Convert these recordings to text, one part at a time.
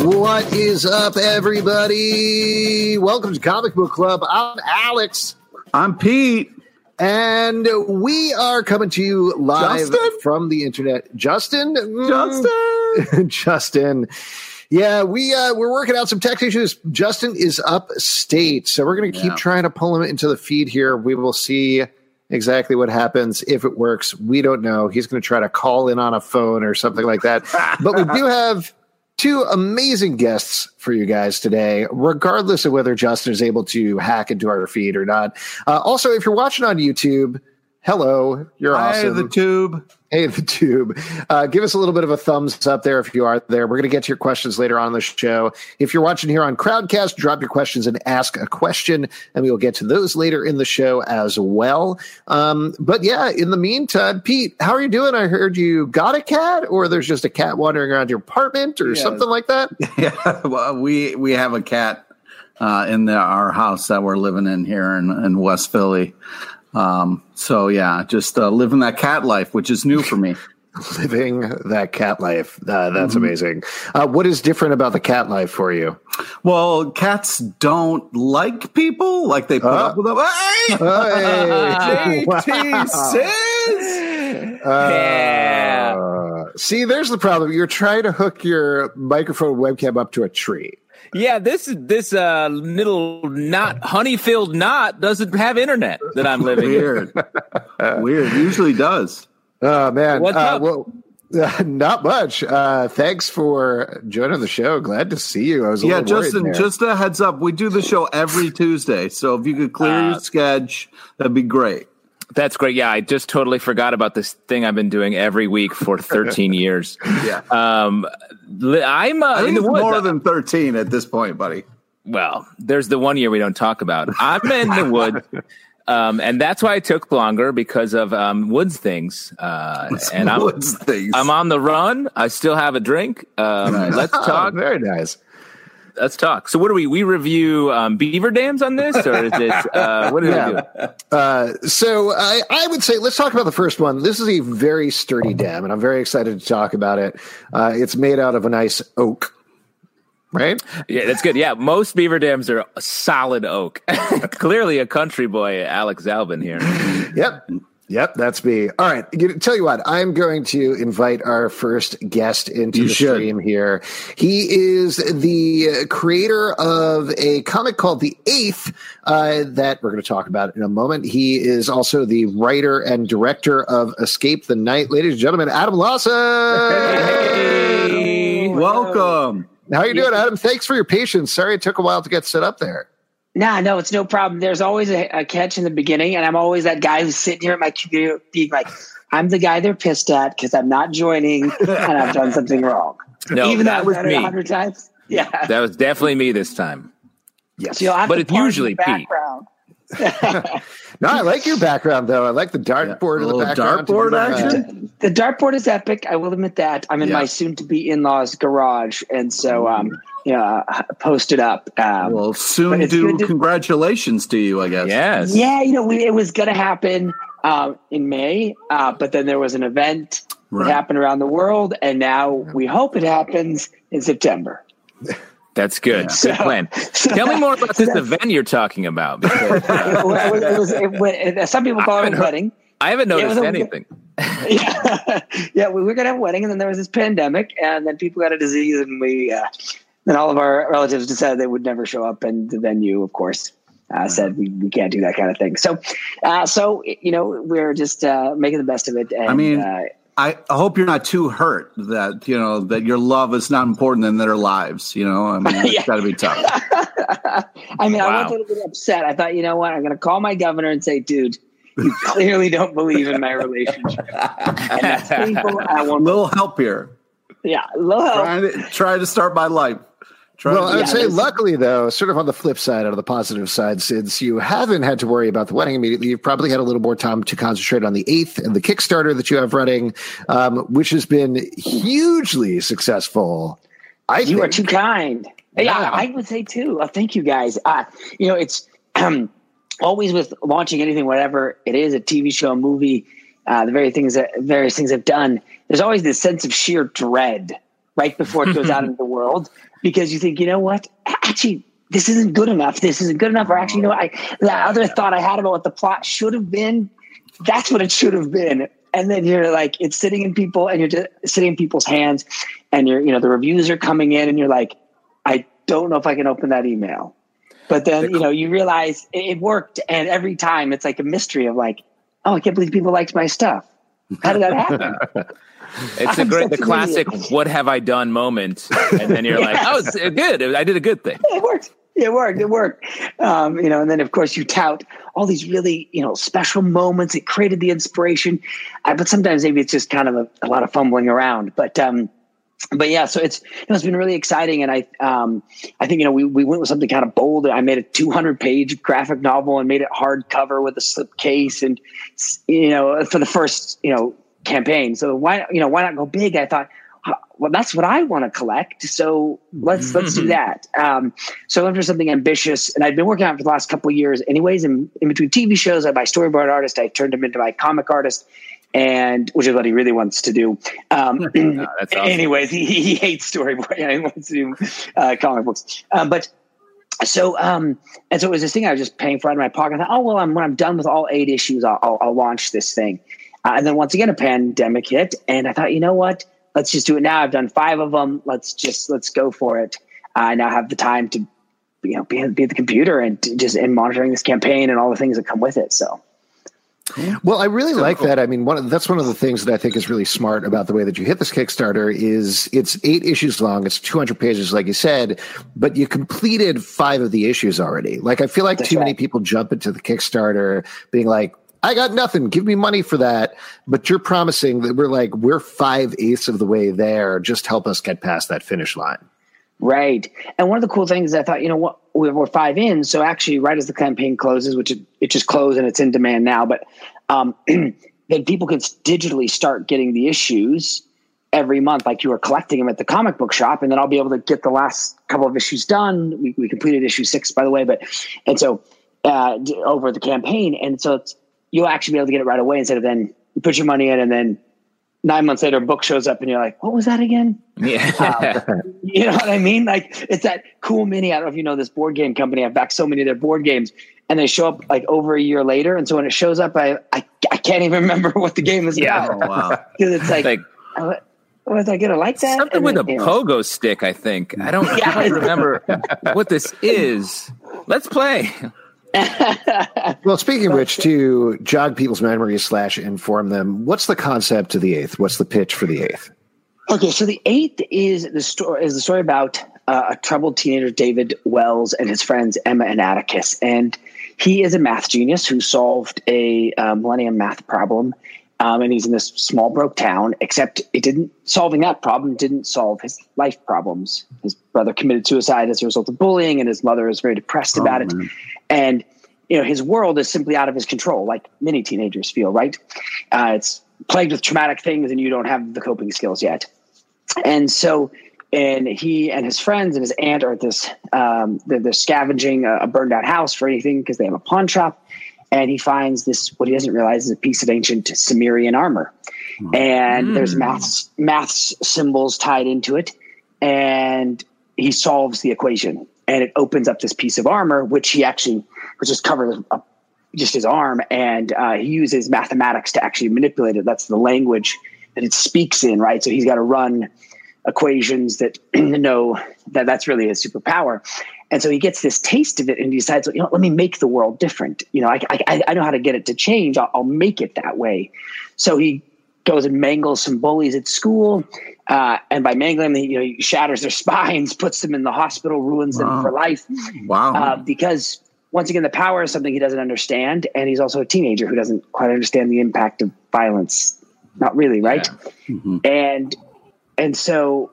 What is up, everybody? Welcome to Comic Book Club. I'm Alex. I'm Pete. And we are coming to you live from the internet. Justin. Yeah, we're working out some tech issues. Justin is upstate, so we're going to keep trying to pull him into the feed here. We will see exactly what happens. If it works, we don't know. He's going to try to call in on a phone or something like that. But we do have two amazing guests for you guys today, regardless of whether Justin is able to hack into our feed or not. Also, if you're watching on YouTube, hello, you're awesome. Hey, the tube. Give us a little bit of a thumbs up there if you are there. We're going to get to your questions later on in the show. If you're watching here on Crowdcast, drop your questions and ask a question, and we will get to those later in the show as well. But yeah, in the meantime, Pete, how are you doing? I heard you got a cat, or there's just a cat wandering around your apartment or something like that? Yeah, well, we have a cat in our house that we're living in here in West Philly. Just living that cat life, which is new for me. Living that cat life. That's amazing. What is different about the cat life for you? Well, cats don't like people. Like, they put up with them. Hey! Hey! JT says! See, there's the problem. You're trying to hook your microphone webcam up to a tree. Yeah, this little knot, honey-filled knot, doesn't have internet that I'm living in. Weird. Usually does. Oh, man. What's up? Well, not much. Thanks for joining the show. Glad to see you. I was a little worried there. Just a heads up. We do the show every Tuesday, so if you could clear your sketch, that'd be great. That's great. Yeah, I just totally forgot about this thing I've been doing every week for 13 years. Yeah. I'm in the woods. More than 13 at this point, buddy. Well, there's the one year we don't talk about. I'm in the woods. And that's why it took longer, because of woods things. I'm on the run. I still have a drink. Let's talk. Very nice. Let's talk. So what do we review beaver dams on this, or is it what do we do? So I would say let's talk about the first one. This is a very sturdy dam, and I'm very excited to talk about it. It's made out of a nice oak. Right? Yeah, that's good. Yeah, most beaver dams are solid oak. Clearly a country boy, Alex Albin here. Yep, that's me. All right, tell you what, I'm going to invite our first guest into the stream here. He is the creator of a comic called The Eighth that we're going to talk about in a moment. He is also the writer and director of Escape the Night. Ladies and gentlemen, Adam Lawson! Hey! Welcome! How are you doing, Adam? Thanks for your patience. Sorry it took a while to get set up there. No, it's no problem. There's always a catch in the beginning, and I'm always that guy who's sitting here at my computer being like, I'm the guy they're pissed at because I'm not joining and I've done something wrong. No, even though I've done it 100 times. Yeah. That was definitely me this time. Yes. So but it's usually Pete. No, I like your background, though. I like the dartboard in the background. The dartboard is epic. I will admit that. I'm in my soon-to-be in-laws' garage, and so posted up. Well, soon-to congratulations to you, I guess. Yes. Yeah, it was going to happen in May, but then there was an event that happened around the world, and now we hope it happens in September. That's good. Yeah. Good plan. Tell me more about this event you're talking about. Because, some people call it a wedding. I haven't noticed anything. We were going to have a wedding, and then there was this pandemic, and then people got a disease, and we then all of our relatives decided they would never show up, and the venue, of course, said we can't do that kind of thing. So, we're just making the best of it. And, I hope you're not too hurt that your love is not important in their lives. It's got to be tough. I mean, wow. I was a little bit upset. I thought, you know what? I'm going to call my governor and say, dude, you clearly don't believe in my relationship. And that's painful. I want a little help here. Yeah, a little help. Try to start my life. Well, I'd say luckily, though, sort of on the flip side, on the positive side, since you haven't had to worry about the wedding immediately, you've probably had a little more time to concentrate on the 8th and the Kickstarter that you have running, which has been hugely successful. You are too kind. Yeah, I would say, too. Thank you, guys. You know, it's always with launching anything, whatever it is, a TV show, a movie, the various things I've done, there's always this sense of sheer dread right before it goes out into the world. Because you think, you know what? Actually, this isn't good enough. This isn't good enough. Or actually, you know what? That other thought I had about what the plot should have been, that's what it should have been. And then you're like, it's sitting in people, and you're just sitting in people's hands, and you're, you know, the reviews are coming in, and you're like, I don't know if I can open that email. But then, you know, you realize it worked, and every time it's like a mystery of like, oh, I can't believe people liked my stuff. How did that happen? It's the classic "What have I done?" moment, and then you're like, "Oh, it's good! I did a good thing. It worked. It worked. It worked." You know, and then of course you tout all these really, you know, special moments. It created the inspiration, but sometimes maybe it's just kind of a lot of fumbling around. But yeah, so it's, you know, it's been really exciting, and I think, you know, we went with something kind of bold. I made a 200-page graphic novel and made it hardcover with a slipcase, and you know, for the first, you know, campaign. So why not go big? I thought, well, that's what I want to collect. So let's do that. So I went for something ambitious, and I've been working on it for the last couple of years anyways. In between TV shows, I'm my storyboard artist. I turned him into my comic artist, and which is what he really wants to do. No, that's awesome. Anyways, he hates storyboard. He wants to do comic books. And so it was this thing I was just paying for out of my pocket. I thought, oh, well, when I'm done with all 8 issues, I'll launch this thing. And then once again, a pandemic hit, and I thought, you know what? Let's just do it now. I've done 5 of them. Let's go for it. I now have the time to, you know, be at the computer and just monitoring this campaign and all the things that come with it. So. Well, I really like that. I mean, that's one of the things that I think is really smart about the way that you hit this Kickstarter is it's 8 issues long. It's 200 pages, like you said, but you completed 5 of the issues already. Like, I feel like that's too many people jump into the Kickstarter being like, I got nothing. Give me money for that. But you're promising that we're 5/8 of the way there. Just help us get past that finish line. Right. And one of the cool things is I thought, you know what, we're 5 in. So actually right as the campaign closes, which it just closed and it's in demand now, but then people can digitally start getting the issues every month. Like, you were collecting them at the comic book shop, and then I'll be able to get the last couple of issues done. We completed issue 6, by the way, but over the campaign. And so you'll actually be able to get it right away instead of then you put your money in and then 9 months later a book shows up and you're like, what was that again? Yeah. You know what I mean? Like, it's that cool mini. I don't know if you know this board game company. I've backed so many of their board games, and they show up like over a year later. And so when it shows up, I can't even remember what the game is about. Oh, wow. Because it's like what did I get? I like that. Something with a pogo stick, I think. I don't really remember what this is. Let's play. Well, speaking of which, to jog people's memories / inform them, what's the concept of the 8th? What's the pitch for the 8th? Okay, so the 8th is the story about a troubled teenager, David Wells, and his friends Emma and Atticus, and he is a math genius who solved a millennium math problem, and he's in this small broke town. Except solving that problem didn't solve his life problems. His brother committed suicide as a result of bullying, and his mother is very depressed about it. Man. And, you know, his world is simply out of his control, like many teenagers feel, right? It's plagued with traumatic things, and you don't have the coping skills yet. And so, and he and his friends and his aunt are at this, they're scavenging a burned out house for anything because they have a pawn shop. And he finds this, what he doesn't realize is a piece of ancient Sumerian armor. And there's math symbols tied into it. And he solves the equation. And it opens up this piece of armor, which he actually was just covered with just his arm. And he uses mathematics to actually manipulate it. That's the language that it speaks in, right? So he's got to run equations that know that that's really his superpower. And so he gets this taste of it, and he decides, well, you know, let me make the world different. You know, I know how to get it to change. I'll make it that way. So he goes and mangles some bullies at school. And by mangling them, you know, he shatters their spines, puts them in the hospital, ruins them for life. Wow. Because once again, the power is something he doesn't understand. And he's also a teenager who doesn't quite understand the impact of violence. Not really. Right. Yeah. Mm-hmm. And so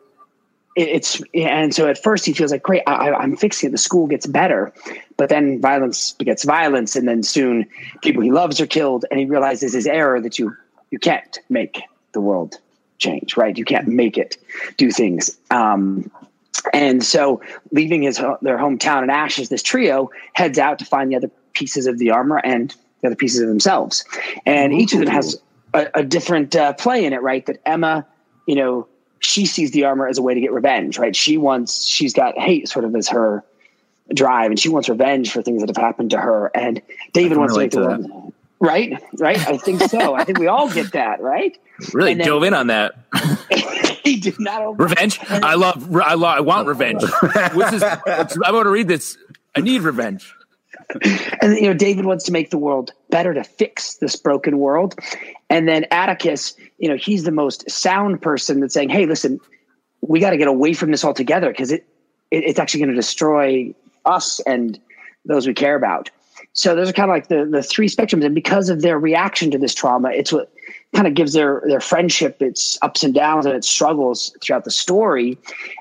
at first he feels like, great, I'm fixing it. The school gets better, but then violence begets violence. And then soon people he loves are killed. And he realizes his error that you can't make the world change, right? You can't make it do things. And so leaving their hometown in ashes, this trio heads out to find the other pieces of the armor and the other pieces of themselves. And each of them has a different play in it, right? That Emma, you know, she sees the armor as a way to get revenge, right? She's got hate sort of as her drive, and she wants revenge for things that have happened to her. And David wants to make the world. Right. Right. I think so. I think we all get that. Right. Really then, dove in on that. He did not. Revenge. I want revenge. I want to read this. I need revenge. And, you know, David wants to make the world better, to fix this broken world. And then Atticus, you know, he's the most sound person that's saying, hey, listen, we got to get away from this altogether because it's actually going to destroy us and those we care about. So those are kind of like the three spectrums. And because of their reaction to this trauma, it's what kind of gives their friendship its ups and downs and its struggles throughout the story.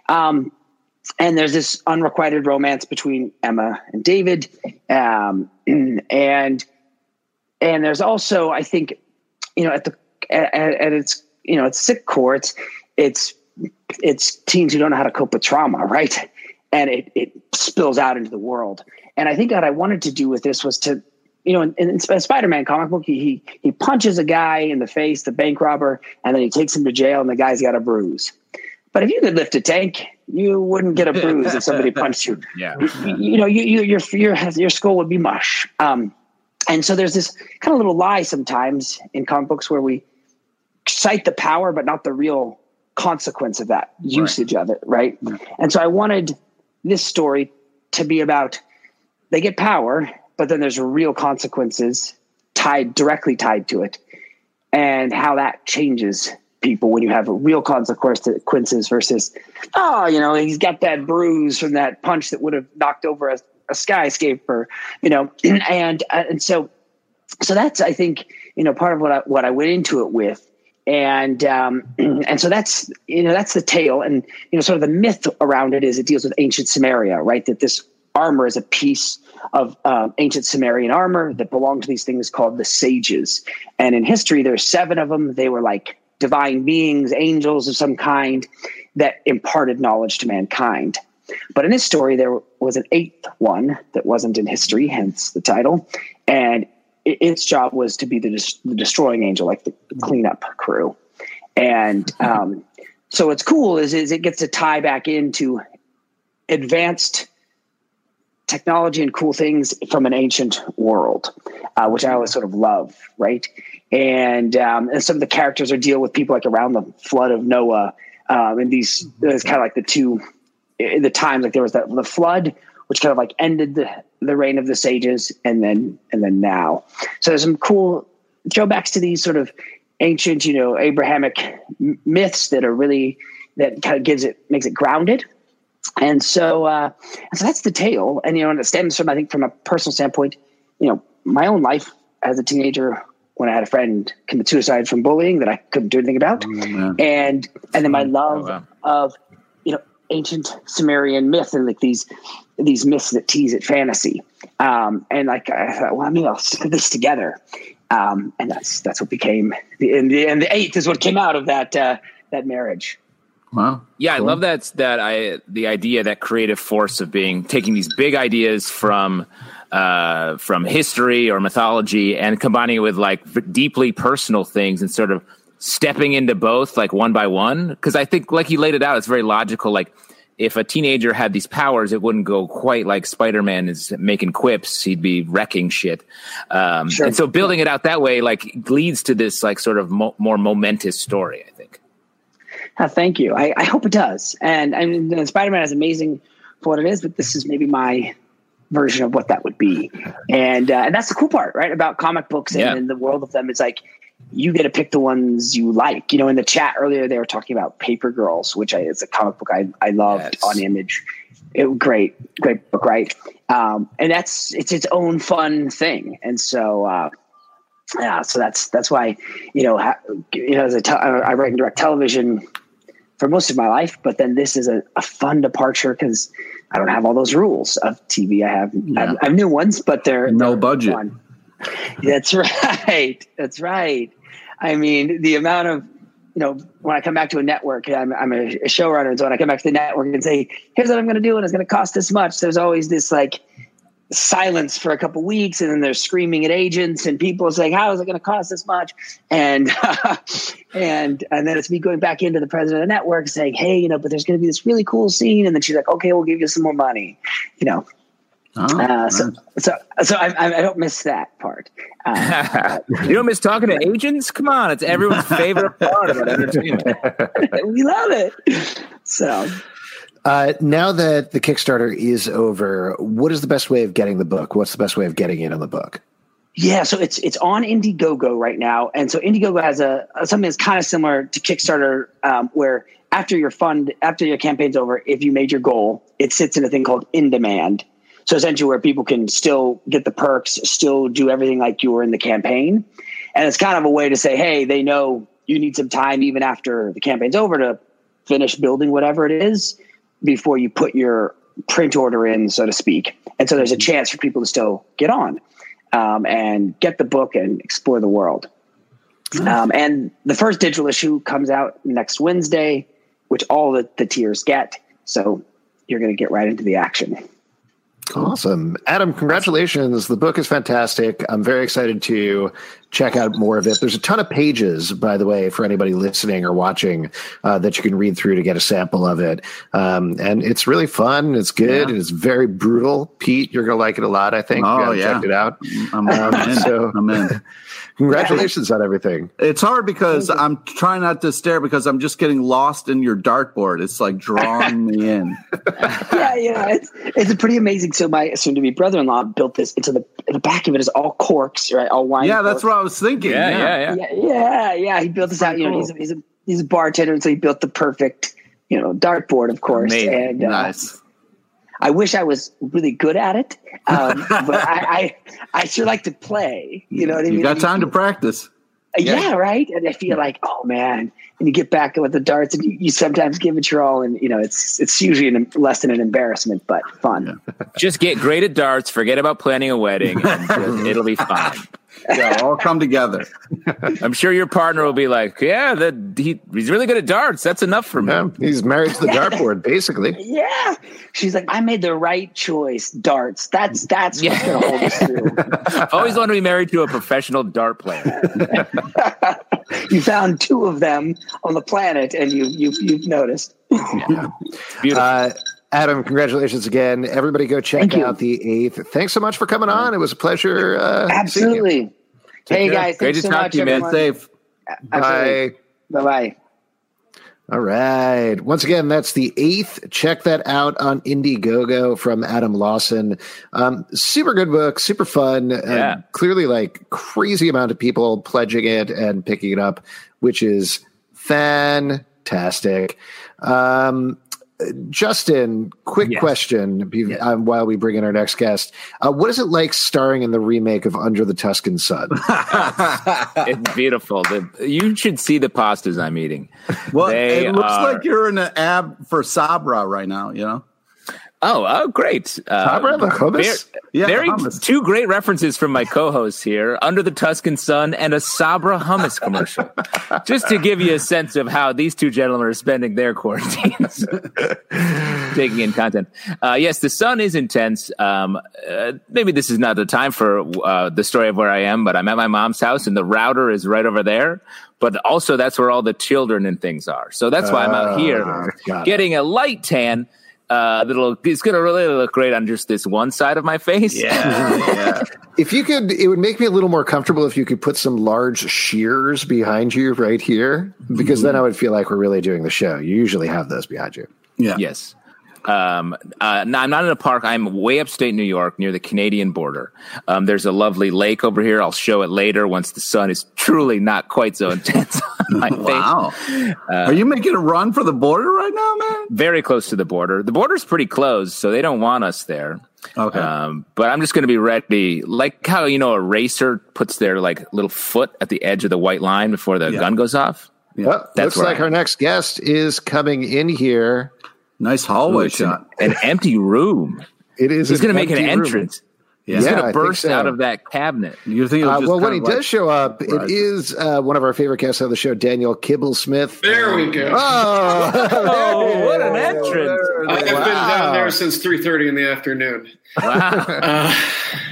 And there's this unrequited romance between Emma and David. And there's also, I think, you know, at its, you know, its sick core, it's teens who don't know how to cope with trauma. Right. And it spills out into the world. And I think what I wanted to do with this was to, you know, in a Spider-Man comic book, he punches a guy in the face, the bank robber, and then he takes him to jail and the guy's got a bruise. But if you could lift a tank, you wouldn't get a bruise if somebody punched you. Yeah. You know, your skull would be mush. And so there's this kind of little lie sometimes in comic books where we cite the power, but not the real consequence of that usage of it. Right. And so I wanted this story to be about, they get power, but then there's real consequences directly tied to it, and how that changes people when you have real consequences versus, oh, you know, he's got that bruise from that punch that would have knocked over a skyscraper, you know, and so that's, I think, you know, part of what I went into it with, and so that's, you know, that's the tale, and, you know, sort of the myth around it is it deals with ancient Samaria, right? That this armor is a piece of ancient Sumerian armor that belonged to these things called the sages. And in history, there are 7 of them. They were like divine beings, angels of some kind that imparted knowledge to mankind. But in this story, there was an 8th one that wasn't in history, hence the title. And its job was to be the destroying angel, like the cleanup crew. And so what's cool is it gets to tie back into advanced technology and cool things from an ancient world, which I always sort of love, right? And some of the characters are dealing with people like around the flood of Noah, and these, it's kind of like the two, in the times, like there was the flood, which kind of like ended the reign of the sages, and then now. So there's some cool throwbacks to these sort of ancient, you know, Abrahamic myths that are really, that kind of makes it grounded. And so that's the tale. And, you know, and it stems from, I think, from a personal standpoint, you know, my own life as a teenager, when I had a friend commit suicide from bullying that I couldn't do anything about. And then my love of, you know, ancient Sumerian myth and like these myths that tease at fantasy. And like, I thought, well, I mean, I'll stick this together. And that's what became the 8th is what came out of that marriage. Wow. Yeah, cool. I love the idea, that creative force of taking these big ideas from history or mythology and combining it with like deeply personal things and sort of stepping into both like one by one, because I think like you laid it out, it's very logical. Like if a teenager had these powers, it wouldn't go quite like Spider-Man is making quips. He'd be wrecking shit. Sure. And so building it out that way like leads to this like sort of more momentous story, I think. Thank you. I hope it does. And I mean, Spider-Man is amazing for what it is, but this is maybe my version of what that would be. And that's the cool part, right, about comic books and the world of them. It's like you get to pick the ones you like. You know, in the chat earlier, they were talking about Paper Girls, which is a comic book I loved on Image. It, great book, right? And it's its own fun thing. And so, so that's why, as I write in direct television for most of my life, but then this is a fun departure because I don't have all those rules of TV. I have new ones, but they're no budget. Fun. That's right. I mean, the amount of, when I come back to a network, I'm a showrunner. And so when I come back to the network and say, here's what I'm going to do, and it's going to cost this much, there's always this like silence for a couple of weeks. And then they're screaming at agents and people saying, how is it going to cost this much? And then it's me going back into the president of the network saying, hey, but there's going to be this really cool scene. And then she's like, okay, we'll give you some more money, So I don't miss that part. You don't miss talking to agents? Come on, it's everyone's favorite part of entertainment. We love it. So, now that the Kickstarter is over, what is the best way of getting the book? What's the best way of getting in on the book? Yeah, so it's on Indiegogo right now, and so Indiegogo has something that's kind of similar to Kickstarter, where after your campaign's over, if you made your goal, it sits in a thing called In Demand. So essentially where people can still get the perks, still do everything like you were in the campaign. And it's kind of a way to say, hey, they know you need some time even after the campaign's over to finish building whatever it is before you put your print order in, so to speak. And so there's a chance for people to still get on and get the book and explore the world. And the first digital issue comes out next Wednesday, which all the tiers get. So you're going to get right into the action. Awesome. Adam, congratulations. The book is fantastic. I'm very excited to check out more of it. There's a ton of pages, by the way, for anybody listening or watching that you can read through to get a sample of it. And it's really fun. It's good. Yeah. It's very brutal. Pete, you're going to like it a lot, I think. Oh, yeah. Check it out. I'm in. So, I'm in. Congratulations on everything. It's hard because I'm trying not to stare because I'm just getting lost in your dartboard. It's like drawing me in. Yeah. It's pretty amazing. So my soon-to-be brother-in-law built this. And so the back of it is all corks, right? All wine. Yeah, corks. That's what I was thinking. Yeah. He built this out. Cool. He's a bartender, and so he built the perfect, dartboard, of course. Amazing. And nice. I wish I was really good at it, but I sure like to play. You know what I mean? You got time to practice. Yeah, right? And I feel like, oh, man. And you get back with the darts, and you sometimes give it your all, and, it's usually less than an embarrassment, but fun. Yeah. Just get great at darts, forget about planning a wedding, and it'll be fine. Yeah, all come together. I'm sure your partner will be like, yeah, he's really good at darts. That's enough for him. He's married to the dartboard, basically. Yeah. She's like, I made the right choice, darts. That's what's going to hold us through. I've always wanted to be married to a professional dart player. You found two of them on the planet, and you've noticed. Yeah. Beautiful. Adam, congratulations again. Everybody go check out The Eighth. Thanks so much for coming on. It was a pleasure. Absolutely. Seeing you. Hey, guys. Great to talk to you, man. Safe. Bye. Bye-bye. All right. Once again, that's The Eighth. Check that out on Indiegogo from Adam Lawson. Super good book, super fun. Yeah. Clearly, crazy amount of people pledging it and picking it up, which is fantastic. Justin, quick question while we bring in our next guest. What is it like starring in the remake of Under the Tuscan Sun? It's beautiful. You should see the pastas I'm eating. Well, it looks like you're in an ab for Sabra right now, Oh, great. Sabra, the hummus? Very hummus. Two great references from my co-hosts here, Under the Tuscan Sun and a Sabra hummus commercial. Just to give you a sense of how these two gentlemen are spending their quarantines, taking in content. Yes, the sun is intense. Maybe this is not the time for the story of where I am, but I'm at my mom's house and the router is right over there. But also that's where all the children and things are. So that's why I'm out here getting a light tan. It's going to really look great on just this one side of my face. Yeah. If you could, it would make me a little more comfortable if you could put some large shears behind you right here, because then I would feel like we're really doing the show. You usually have those behind you. Yeah. Yes. No, I'm not in a park. I'm way upstate New York near the Canadian border. There's a lovely lake over here. I'll show it later once the sun is truly not quite so intense on my face. Are you making a run for the border right now, man? Very close to the border. The border's pretty closed, so they don't want us there. Okay. But I'm just going to be ready. Like how, you know, a racer puts their like little foot at the edge of the white line before the gun goes off. Yeah. Well, that's looks like our next guest is coming in here. Nice hallway shot. An empty room. It is. He's going to make an entrance. Yeah. He's going to burst out of that cabinet. You think well, when he does show up, it is one of our favorite guests on the show, Daniel Kibblesmith. There we go. Oh, what an entrance. I've been down there since 3:30 in the afternoon. Wow.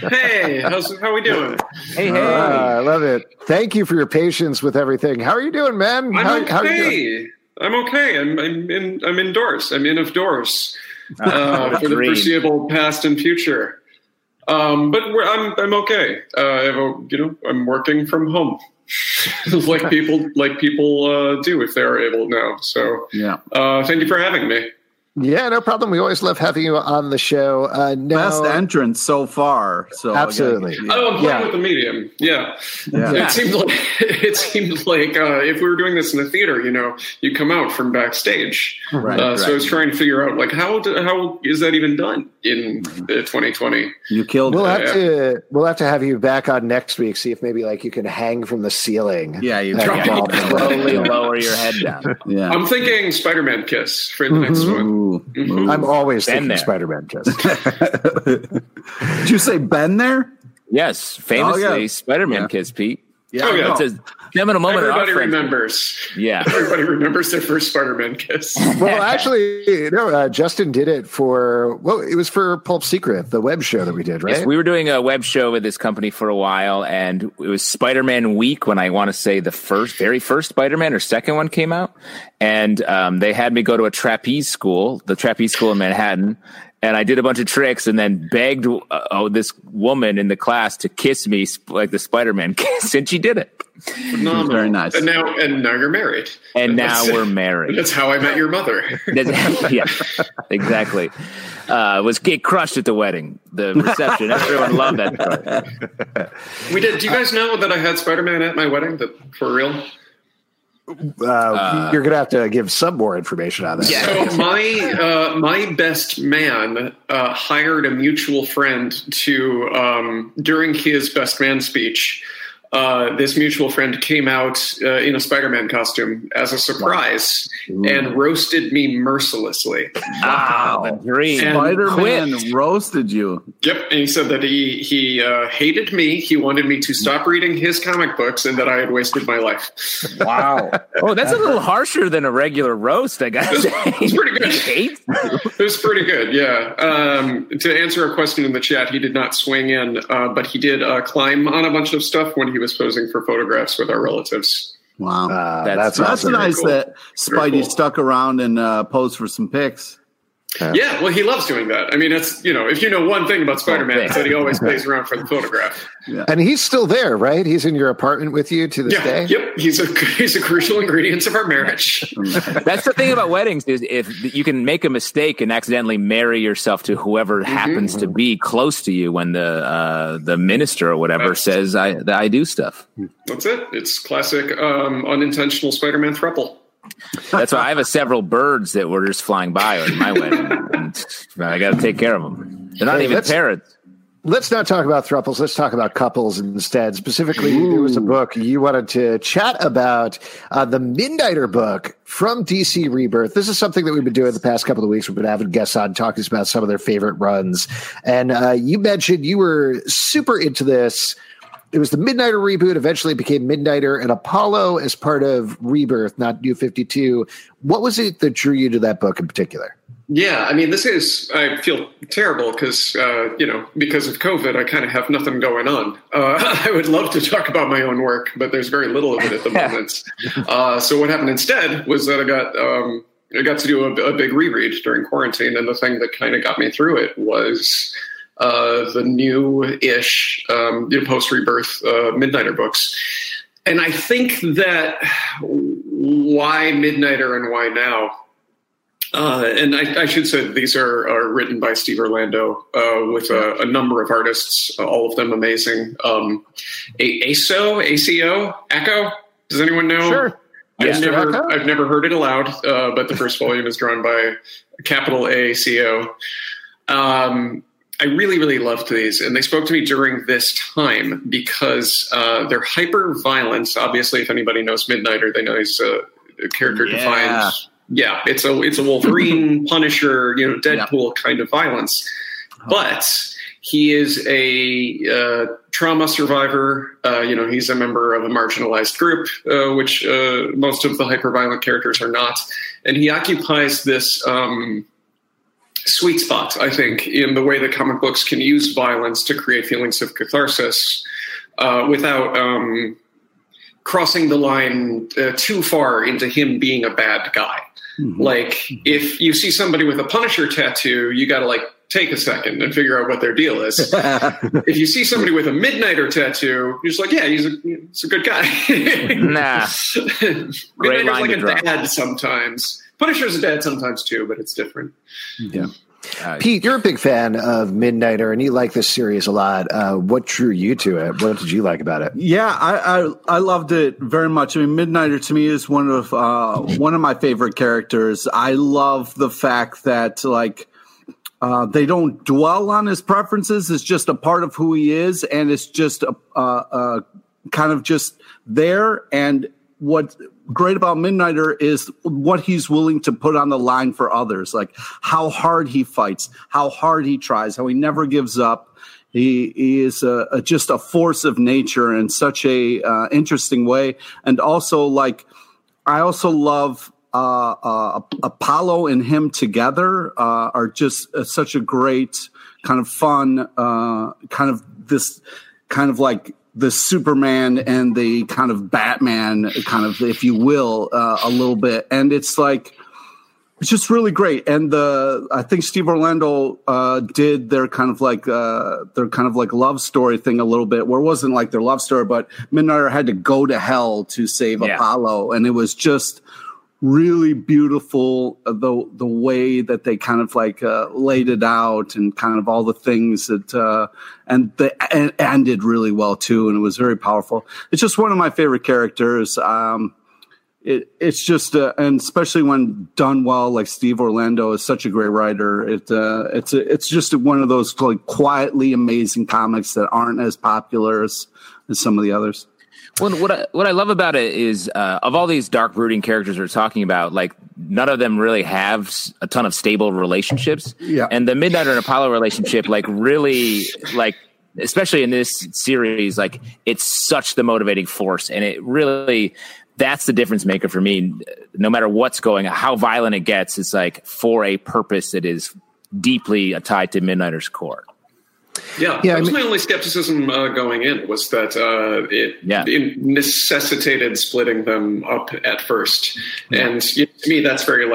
Hey, how are we doing? Hey. I love it. Thank you for your patience with everything. How are you doing, man? How are you doing? I'm okay. I'm indoors. I'm in of doors for the foreseeable past and future. But I'm okay. I have I'm working from home, like people do if they are able now. So thank you for having me. Yeah, no problem. We always love having you on the show. Best entrance so far. So absolutely. I'm playing with the medium. Yeah. It seemed like if we were doing this in a theater, you come out from backstage. Right. So I was trying to figure out like how is that even done in 2020? You killed. We'll have to have you back on next week. See if maybe like you can hang from the ceiling. Yeah, you try to slowly lower your head down. Yeah. I'm thinking Spider-Man kiss for the next one. Mm-hmm. I'm always thinking Spider-Man kiss. Did you say Ben there? Yes, famously Spider-Man kiss, Pete. Yeah, it's a seminal moment. Everybody remembers. Yeah, everybody remembers their first Spider-Man kiss. Well, actually, Justin did it for. Well, it was for Pulp Secret, the web show that we did, right? Yes, we were doing a web show with this company for a while, and it was Spider-Man Week when I want to say the very first Spider-Man or second one came out, and they had me go to a trapeze school, the trapeze school in Manhattan. And I did a bunch of tricks and then begged this woman in the class to kiss me like the Spider-Man kiss, and she did it. Phenomenal. Very nice. And now you're married. We're married. That's how I met your mother. Yeah, exactly. Was get crushed at the wedding, the reception. Everyone loved that part. We did. Do you guys know that I had Spider-Man at my wedding? For real? You're gonna have to give some more information on that. Yeah. So my best man hired a mutual friend to during his best man speech. This mutual friend came out in a Spider-Man costume as a surprise and roasted me mercilessly. Wow. Spider-Man roasted you. Yep. And he said that he hated me. He wanted me to stop reading his comic books and that I had wasted my life. Wow. Oh, that's a little harsher than a regular roast, I guess. It's pretty good. It was pretty good, yeah. To answer a question in the chat, he did not swing in, but he did climb on a bunch of stuff when he was posing for photographs with our relatives. Wow. That's awesome. Nice. Cool. That Spidey stuck around and posed for some pics. Yeah, well, he loves doing that. I mean, that's, if you know one thing about Spider-Man, it's that he always plays around for the photograph. Yeah. And he's still there, right? He's in your apartment with you to this day? Yep. He's a crucial ingredient of our marriage. That's the thing about weddings is if you can make a mistake and accidentally marry yourself to whoever happens to be close to you when the minister or whatever says I do stuff. That's it. It's classic unintentional Spider-Man throuple. That's why I have several birds that were just flying by in my wedding. And I got to take care of them. They're not even parrots. Let's not talk about thruples. Let's talk about couples instead. Specifically, there was a book you wanted to chat about, the Midnighter book from DC Rebirth. This is something that we've been doing the past couple of weeks. We've been having guests on talking about some of their favorite runs. And you mentioned you were super into this. It was the Midnighter reboot, eventually became Midnighter and Apollo as part of Rebirth, not New 52. What was it that drew you to that book in particular? Yeah, I mean, I feel terrible because of COVID, I kind of have nothing going on. I would love to talk about my own work, but there's very little of it at the moment. So what happened instead was that I got to do a big reread during quarantine, and the thing that kind of got me through it was the new-ish post-rebirth Midnighter books. And I think that why Midnighter and why now And I should say that these are written by Steve Orlando with a number of artists, all of them amazing. ACO? Does anyone know? Sure. I've never heard it aloud, but the first volume is drawn by capital ACO. I really, really loved these, and they spoke to me during this time because they're hyper-violent. Obviously, if anybody knows Midnighter, they know he's a character defined... Yeah, it's a Wolverine, Punisher, Deadpool kind of violence. But he is a trauma survivor. He's a member of a marginalized group, which most of the hyperviolent characters are not. And he occupies this sweet spot, I think, in the way that comic books can use violence to create feelings of catharsis without... crossing the line too far into him being a bad guy. Mm-hmm. If you see somebody with a Punisher tattoo, you got to take a second and figure out what their deal is. If you see somebody with a Midnighter tattoo, you're just he's a good guy. Nah. Midnighter's a dad sometimes. Punisher's a dad sometimes too, but it's different. Yeah. Pete, you're a big fan of Midnighter, and you like this series a lot. What drew you to it? What did you like about it? Yeah, I loved it very much. I mean, Midnighter to me is one of my favorite characters. I love the fact that they don't dwell on his preferences. It's just a part of who he is, and it's just a kind of just there. And what's great about Midnighter is what he's willing to put on the line for others, how hard he fights, how hard he tries, how he never gives up. He is just a force of nature in such a interesting way. And also, I also love Apollo and him together are just such a great kind of fun, the Superman and the kind of Batman kind of, if you will, a little bit. And it's just really great. And I think Steve Orlando did their love story thing a little bit, where it wasn't their love story, but Midnighter had to go to hell to save Apollo. And it was just really beautiful, the way that they laid it out, and kind of all the things that and ended really well too, and it was very powerful. It's just one of my favorite characters. It's just and especially when done well, Steve Orlando is such a great writer. It's just one of those quietly amazing comics that aren't as popular as some of the others. Well, what I love about it is of all these dark brooding characters we're talking about, none of them really have a ton of stable relationships. Yeah. And the Midnighter and Apollo relationship, really, especially in this series, it's such the motivating force, and it really, that's the difference maker for me. No matter what's going on, how violent it gets, it's for a purpose that is deeply tied to Midnighter's core. Yeah, that was my only skepticism going in, was that it necessitated splitting them up at first. Yeah. And to me, that's very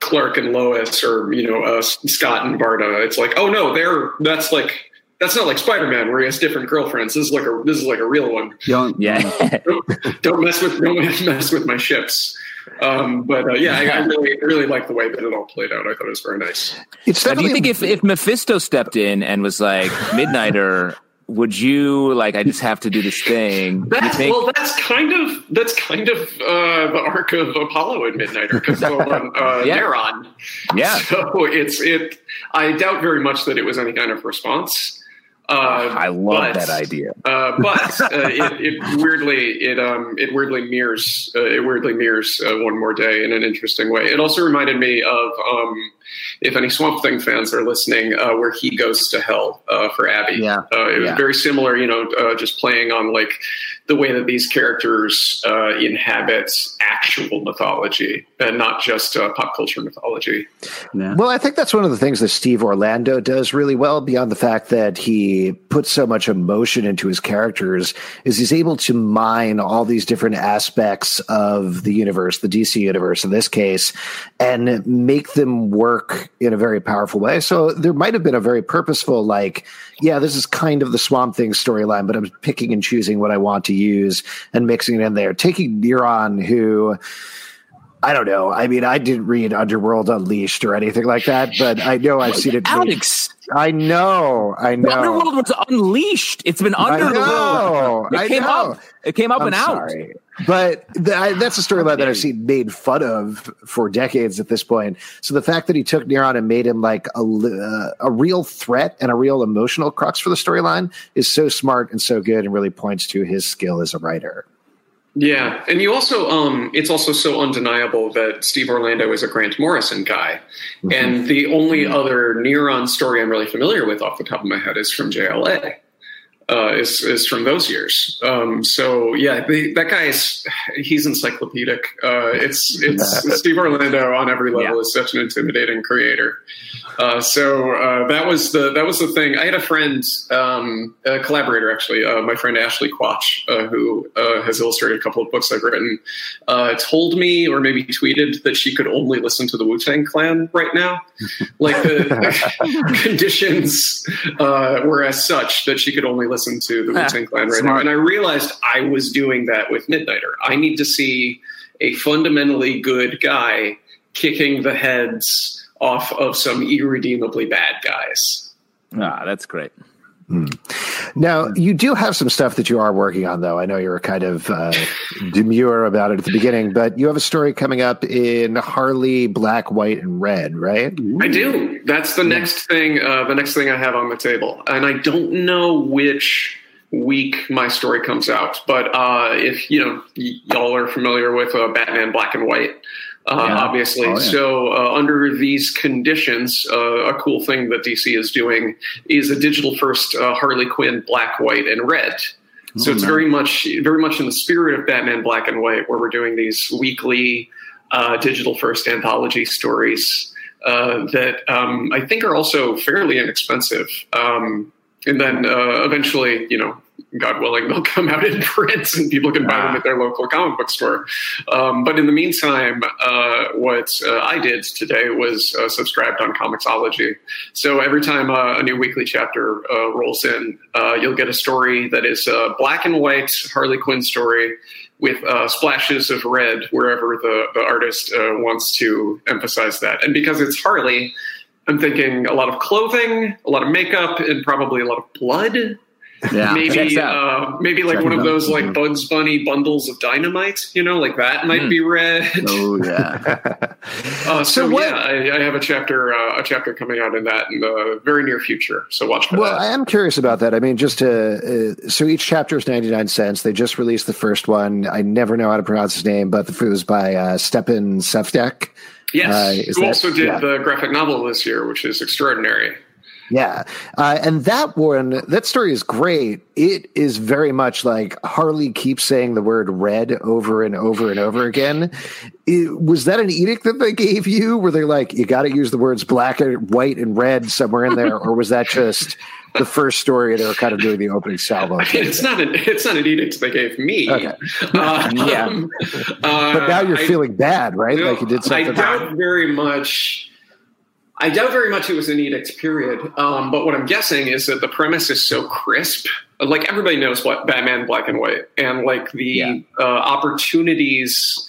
Clark and Lois, or Scott and Barda. It's oh no, that's not Spider-Man where he has different girlfriends. This is a real one. Yeah, don't mess with my ships. I really like the way that it all played out. I thought it was very nice. Do you think if Mephisto stepped in and was Midnighter, would you I just have to do this thing? That's kind of the arc of Apollo and Midnighter, because they're on. Yeah. So it's. I doubt very much that it was any kind of response. I love that idea. It weirdly mirrors One More Day in an interesting way. It also reminded me of, if any Swamp Thing fans are listening, where he goes to hell for Abby. Yeah. It was very similar, just playing on the way that these characters inhabit actual mythology and not just pop culture mythology. Yeah. Well, I think that's one of the things that Steve Orlando does really well, beyond the fact that he puts so much emotion into his characters, is he's able to mine all these different aspects of the universe, the DC universe in this case, and make them work in a very powerful way. So there might have been a very purposeful, this is kind of the Swamp Thing storyline, but I'm picking and choosing what I want to use and mixing it in there. Taking Neuron, who I don't know. I mean, I didn't read Underworld Unleashed or anything like that, but I know I've seen it. Alex, I know. Underworld was unleashed. It's been Underworld. It came up and out. But that's a storyline that I've seen made fun of for decades at this point. So the fact that he took Neron and made him like a real threat and a real emotional crux for the storyline is so smart and so good, and really points to his skill as a writer. Yeah, and you also, it's also so undeniable that Steve Orlando is a Grant Morrison guy. Mm-hmm. And the only other Neron story I'm really familiar with off the top of my head is from JLA, is from those years. So yeah, that guy he's encyclopedic. It's Steve Orlando on every level is such an intimidating creator. So that was the thing. I had a friend, a collaborator actually, my friend Ashley Quach, who has illustrated a couple of books I've written, told me or maybe tweeted that she could only listen to the Wu-Tang Clan right now. Like the conditions were as such that she could only listen to the Wu-Tang Clan right now. And I realized I was doing that with Midnighter. I need to see a fundamentally good guy kicking the heads off of some irredeemably bad guys. Ah, that's great. Mm. Now, you do have some stuff that you are working on, though. I know you were kind of demure about it at the beginning, but you have a story coming up in Harley Black, White, and Red, right? Ooh. I do. That's the next thing. The next thing I have on the table, and I don't know which week my story comes out, but if you know, y'all are familiar with Batman Black and White. Obviously. Oh, yeah. So under these conditions, a cool thing that DC is doing is a digital first Harley Quinn Black, White, and Red. So it's very much in the spirit of Batman Black and White, where we're doing these weekly digital first anthology stories that I think are also fairly inexpensive. And then eventually, you know, God willing, they'll come out in print and people can buy them at their local comic book store. But in the meantime, what I did today was subscribed on Comixology. So every time a new weekly chapter rolls in, you'll get a story that is a black and white Harley Quinn story with splashes of red wherever the artist wants to emphasize that. And because it's Harley, I'm thinking a lot of clothing, a lot of makeup, and probably a lot of blood. Yeah, maybe like one of those like Bugs Bunny bundles of dynamite, you know, like that might be red. Oh yeah. I have a chapter coming out in that in the very near future. So watch for that. Well, I am curious about that. I mean, just so each chapter is 99 cents. They just released the first one. I never know how to pronounce his name, but it was by Stepan Sevdek. Yes, who also did the graphic novel this year, which is extraordinary. Yeah. And that story is great. It is very much like Harley keeps saying the word red over and over and over again. Was that an edict that they gave you? Were they like, you got to use the words black and white and red somewhere in there? Or was that just the first story they were kind of doing the opening salvo? I mean, it's not an edict they gave me. Okay. But now you're feeling bad, right? No, like you did something I doubt very much it was an edict, period. But what I'm guessing is that the premise is so crisp. Like, everybody knows what Batman Black and White. And, like, the opportunities,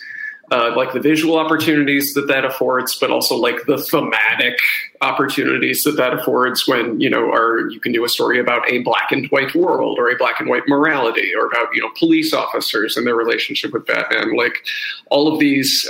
like the visual opportunities that affords, but also, like, the thematic opportunities that affords when, you know, you can do a story about a black and white world or a black and white morality or about, you know, police officers and their relationship with Batman. Like, all of these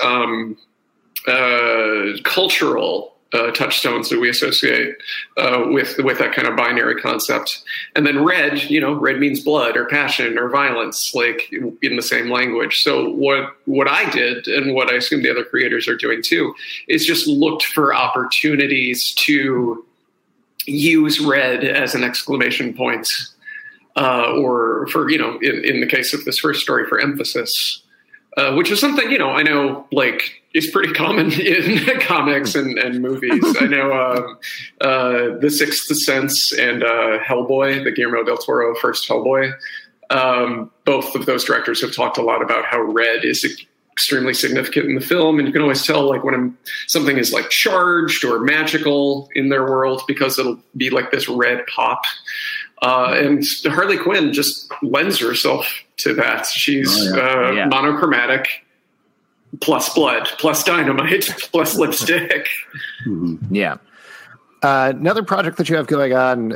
cultural touchstones that we associate with that kind of binary concept. And then red, you know, red means blood or passion or violence, like in the same language. So what I did and what I assume the other creators are doing too is just looked for opportunities to use red as an exclamation point or for, you know, in the case of this first story, for emphasis. Which is something, you know, I know, like, is pretty common in comics and movies. I know The Sixth Sense and Hellboy, the Guillermo del Toro first Hellboy. Both of those directors have talked a lot about how red is extremely significant in the film. And you can always tell, like, when something is, like, charged or magical in their world because it'll be, like, this red pop. And Harley Quinn just lends herself to that. She's monochromatic, plus blood, plus dynamite, plus lipstick. Mm-hmm. Yeah. Another project that you have going on,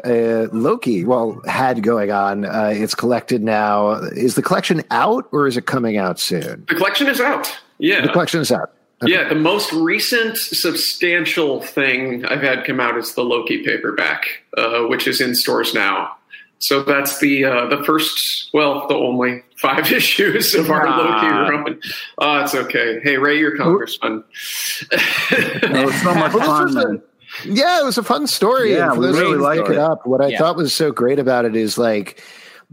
Loki, well, had going on. It's collected now. Is the collection out or is it coming out soon? The collection is out. Yeah. The collection is out. Okay. Yeah. The most recent substantial thing I've had come out is the Loki paperback, which is in stores now. So that's the first, well, the only 5 issues of our Loki run. Oh, it's okay. Hey, Ray, you're congressman. That was so much fun, man. Yeah, it was a fun story. Yeah, and we really like it up. What I thought was so great about it is, like,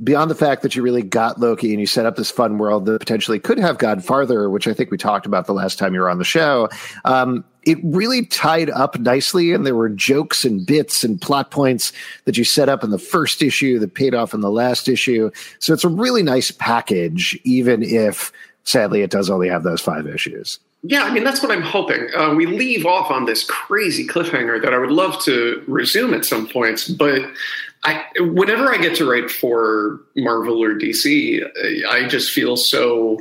beyond the fact that you really got Loki and you set up this fun world that potentially could have gone farther, which I think we talked about the last time you were on the show, it really tied up nicely, and there were jokes and bits and plot points that you set up in the first issue that paid off in the last issue. So it's a really nice package, even if, sadly, it does only have those 5 issues. Yeah, I mean, that's what I'm hoping. We leave off on this crazy cliffhanger that I would love to resume at some points, but whenever I get to write for Marvel or DC, I just feel so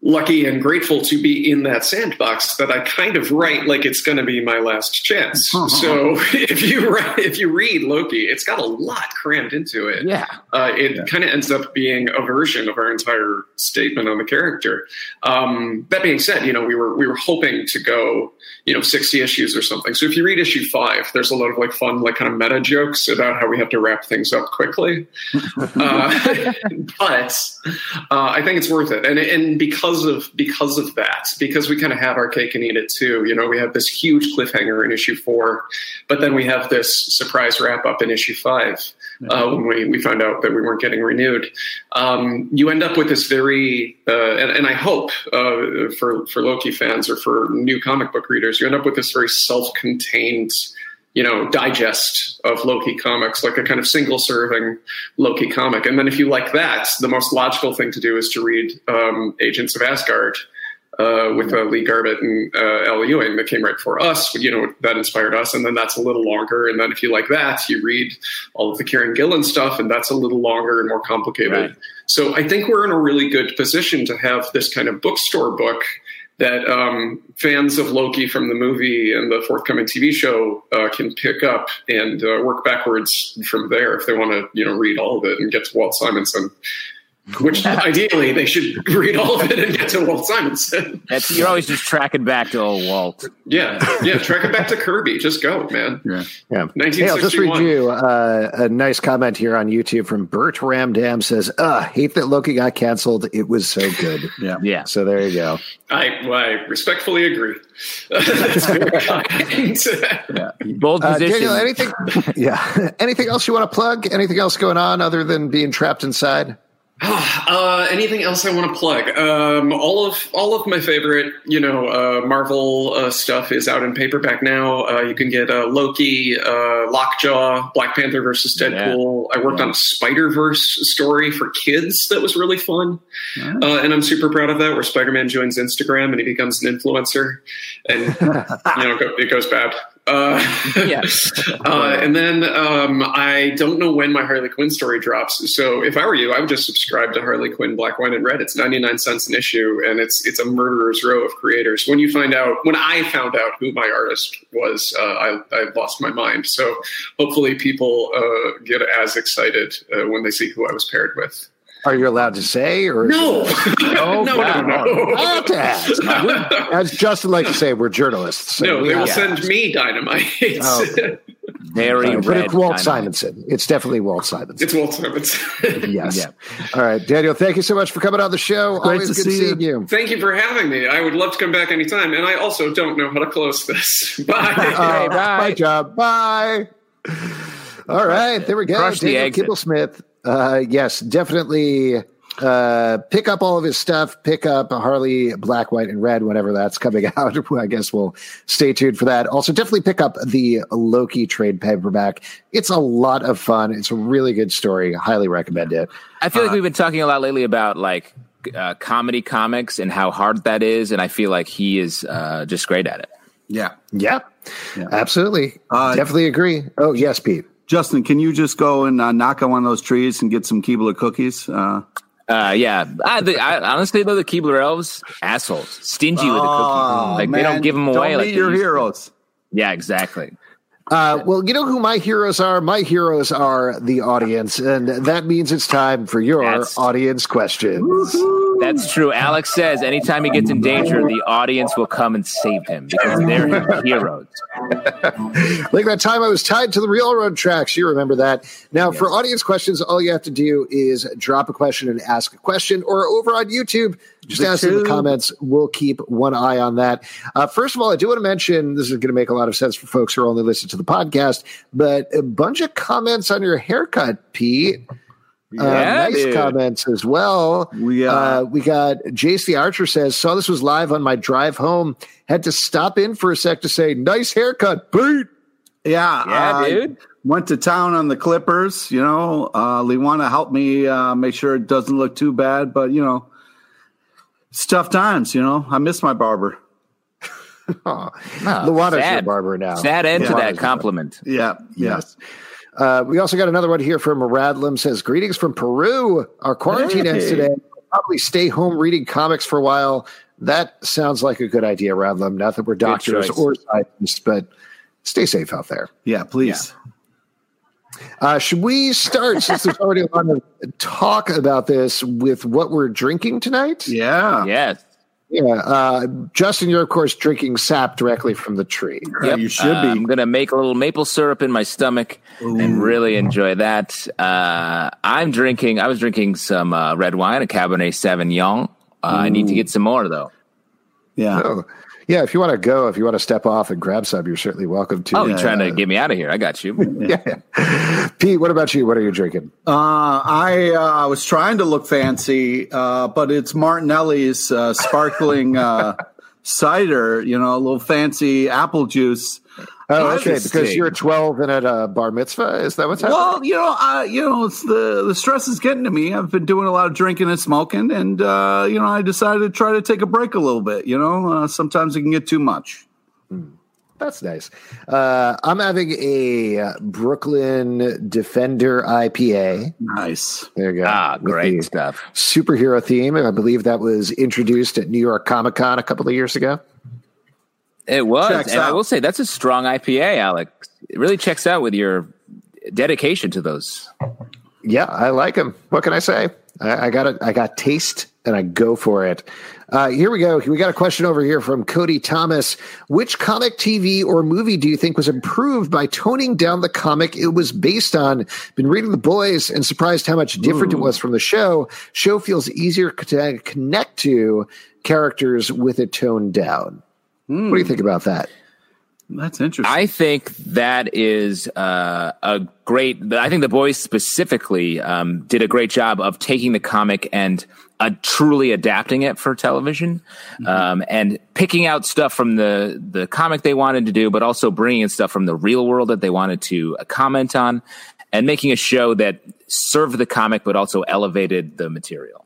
lucky and grateful to be in that sandbox that I kind of write like it's going to be my last chance. So if you read Loki, it's got a lot crammed into it. Yeah, it kind of ends up being a version of our entire statement on the character. That being said, you know, we were hoping to go, you know, 60 issues or something. So if you read issue 5, there's a lot of like fun, like kind of meta jokes about how we have to wrap things up quickly. But I think it's worth it, and because of that, because we kind of have our cake and eat it too. You know, we have this huge cliffhanger in issue 4, but then we have this surprise wrap up in issue 5 when we found out that we weren't getting renewed. You end up with this very, and I hope for Loki fans or for new comic book readers, you end up with this very self-contained, you know, digest of Loki comics, like a kind of single serving Loki comic. And then if you like that, the most logical thing to do is to read Agents of Asgard with Lee Garbett and Al Ewing that came right for us. You know, that inspired us. And then that's a little longer. And then if you like that, you read all of the Kieran Gillen stuff, and that's a little longer and more complicated. Right. So I think we're in a really good position to have this kind of bookstore book that fans of Loki from the movie and the forthcoming TV show can pick up and work backwards from there if they want to, you know, read all of it and get to Walt Simonson. Which ideally they should read all of it and get to Walt Simonson. You're always just tracking back to old Walt. Yeah, tracking back to Kirby. Just go, man. Yeah. 1961. Hey, I'll just read you a nice comment here on YouTube from Bert Ramdam says, hate that Loki got canceled. It was so good. Yeah. So there you go. I respectfully agree. That's very kind. Bold position. Daniel, anything else you want to plug? Anything else going on other than being trapped inside? Anything else I want to plug? All of my favorite, you know, Marvel stuff is out in paperback now. You can get Loki, Lockjaw, Black Panther versus Deadpool. I worked on a Spider-Verse story for kids that was really fun, and I'm super proud of that. Where Spider-Man joins Instagram and he becomes an influencer, and you know, it goes bad. And then I don't know when my Harley Quinn story drops. So if I were you, I would just subscribe to Harley Quinn Black White and Red. It's 99 cents an issue, and it's a murderer's row of creators. When I found out who my artist was, I lost my mind. So hopefully people get as excited when they see who I was paired with. Are you allowed to say? Or no. No. As Justin likes to say, we're journalists. So no, they will send me dynamite. Okay. Very red. But it's Walt dynamite. Simonson. It's definitely Walt Simonson. Yes. Yeah. All right, Daniel, thank you so much for coming on the show. Always good seeing you. Thank you for having me. I would love to come back anytime. And I also don't know how to close this. Bye. Bye. My job. Bye. All right, there we go. Daniel Kibblesmith. Yes, definitely pick up all of his stuff. Pick up Harley Black, White, and Red whenever that's coming out. I guess we'll stay tuned for that. Also, definitely pick up the Loki trade paperback. It's a lot of fun. It's a really good story. Highly recommend it. I feel like we've been talking a lot lately about like comedy comics and how hard that is, and I feel like he is just great at it. Yeah. Absolutely. Definitely agree. Oh, yes, Pete. Justin, can you just go and knock on one of those trees and get some Keebler cookies? Yeah. I honestly though, the Keebler elves, assholes, stingy with the cookies. Like man, they don't give them away. Don't meet your heroes. Yeah, exactly. Well, you know who my heroes are? My heroes are the audience, and that means it's time for your audience questions. Woo-hoo. That's true. Alex says anytime he gets in danger, the audience will come and save him because they're his heroes. Like that time I was tied to the railroad tracks. You remember that. Now, for audience questions, all you have to do is drop a question and ask a question, or over on YouTube, just ask in the comments. We'll keep one eye on that. First of all, I do want to mention, this is going to make a lot of sense for folks who are only listening to the podcast, but a bunch of comments on your haircut, Pete. Nice comments as well. We got JC Archer says, saw this was live on my drive home. Had to stop in for a sec to say, nice haircut, Pete. Yeah, dude. Went to town on the clippers, you know. Lewana helped me make sure it doesn't look too bad, but, you know, it's tough times, you know. I miss my barber. Luana's your barber now. Sad end to that compliment. Yes. We also got another one here from Radlam. Says, greetings from Peru. Our quarantine ends today. We'll probably stay home reading comics for a while. That sounds like a good idea, Radlam. Not that we're doctors or scientists, but stay safe out there. Yeah, please. Yeah. Should we start, since there's already a lot of talk about this, with what we're drinking tonight? Yes. Yeah, Justin, you're, of course, drinking sap directly from the tree. Yep. You should be. I'm going to make a little maple syrup in my stomach and really enjoy that. I was drinking some red wine, a Cabernet Sauvignon. I need to get some more, though. Yeah. So, yeah, if you want to step off and grab some, you're certainly welcome to. Oh, you're trying to get me out of here. I got you. Yeah. Pete, what about you? What are you drinking? I was trying to look fancy, but it's Martinelli's sparkling cider, you know, a little fancy apple juice. Oh, okay, because you're 12 and at a bar mitzvah? Is that what's happening? Well, you know, it's the stress is getting to me. I've been doing a lot of drinking and smoking, and, you know, I decided to try to take a break a little bit, you know. Sometimes it can get too much. That's nice. I'm having a Brooklyn Defender IPA. Nice. There you go. Great stuff. Superhero theme, and I believe that was introduced at New York Comic-Con a couple of years ago. It was, I will say that's a strong IPA, Alex. It really checks out with your dedication to those. Yeah, I like them. What can I say? I got taste, and I go for it. Here we go. We got a question over here from Cody Thomas. Which comic, TV, or movie do you think was improved by toning down the comic it was based on? Been reading The Boys and surprised how much different it was from the show. Show feels easier to connect to characters with it toned down. What do you think about that? That's interesting. I think that is a great – I think The Boys specifically did a great job of taking the comic and truly adapting it for television and picking out stuff from the comic they wanted to do, but also bringing in stuff from the real world that they wanted to comment on and making a show that served the comic but also elevated the material.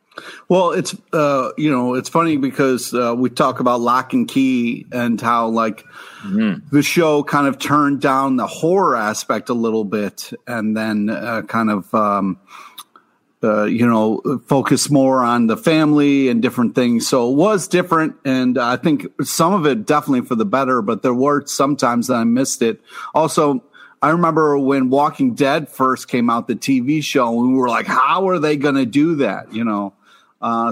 Well, it's you know, it's funny because we talk about Lock and Key and how like the show kind of turned down the horror aspect a little bit and then kind of you know, focus more on the family and different things. So it was different, and I think some of it definitely for the better, but there were sometimes that I missed it. Also, I remember when Walking Dead first came out, the TV show, and we were like, how are they going to do that, you know?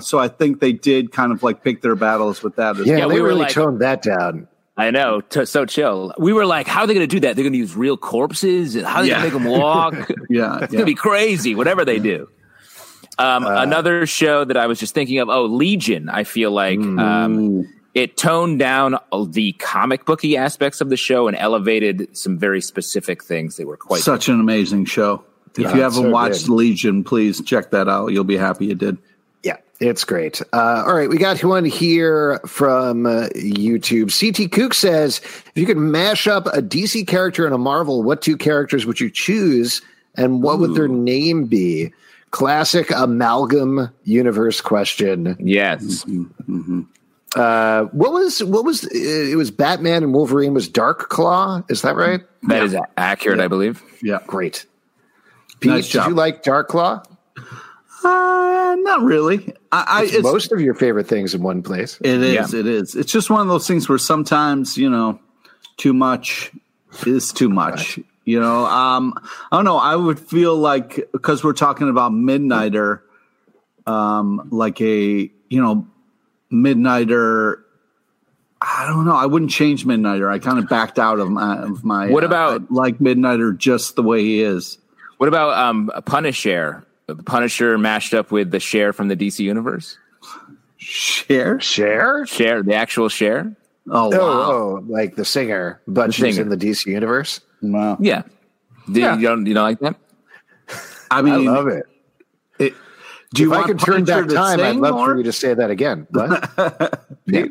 So I think they did kind of like pick their battles with that. Yeah, they really toned that down. I know. So chill. We were like, how are they going to do that? They're going to use real corpses? And how are they going to make them walk? It's going to be crazy, whatever they do. Another show that I was just thinking of, Legion, I feel like. It toned down the comic booky aspects of the show and elevated some very specific things that were quite such an amazing show. If you haven't watched Legion, please check that out. You'll be happy you did. Yeah, it's great. All right, we got one here from YouTube. CT Kook says, if you could mash up a DC character and a Marvel, what two characters would you choose and what would their name be? Classic amalgam universe question. Yes. What was it was Batman and Wolverine was Dark Claw, is that right? That is accurate, I believe. Yeah, great. Pete, nice job. Did you like Dark Claw? Not really. It's most of your favorite things in one place. It is. Yeah. It is. It's just one of those things where sometimes, you know, too much is too much. You know, I don't know. I would feel like, because we're talking about Midnighter, like a, you know, Midnighter. I don't know. I wouldn't change Midnighter. I kind of backed out of my. What about like Midnighter just the way he is? What about Punisher? The Punisher mashed up with the Cher from the DC Universe. Cher, the actual Cher. Oh, wow. Oh, like the singer, but she's in the DC Universe. Wow. Yeah. You don't like that? I mean, I love it. Do you want to turn back time? I'd love for you to say that again. But yeah.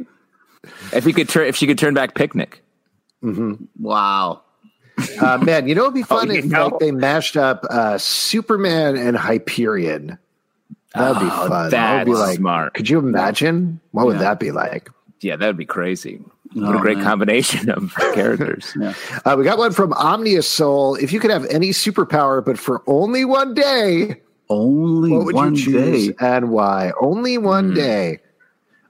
If she could turn back Picnic. Mm-hmm. Wow. Man, you know it'd be fun if like they mashed up Superman and Hyperion. That'd be fun. That'd be like, smart. Could you imagine? What would that be like? Yeah, that'd be crazy. What a great combination of characters. Yeah. We got one from Omnia Soul. If you could have any superpower, but for only one day, what would you choose and why? Only one day.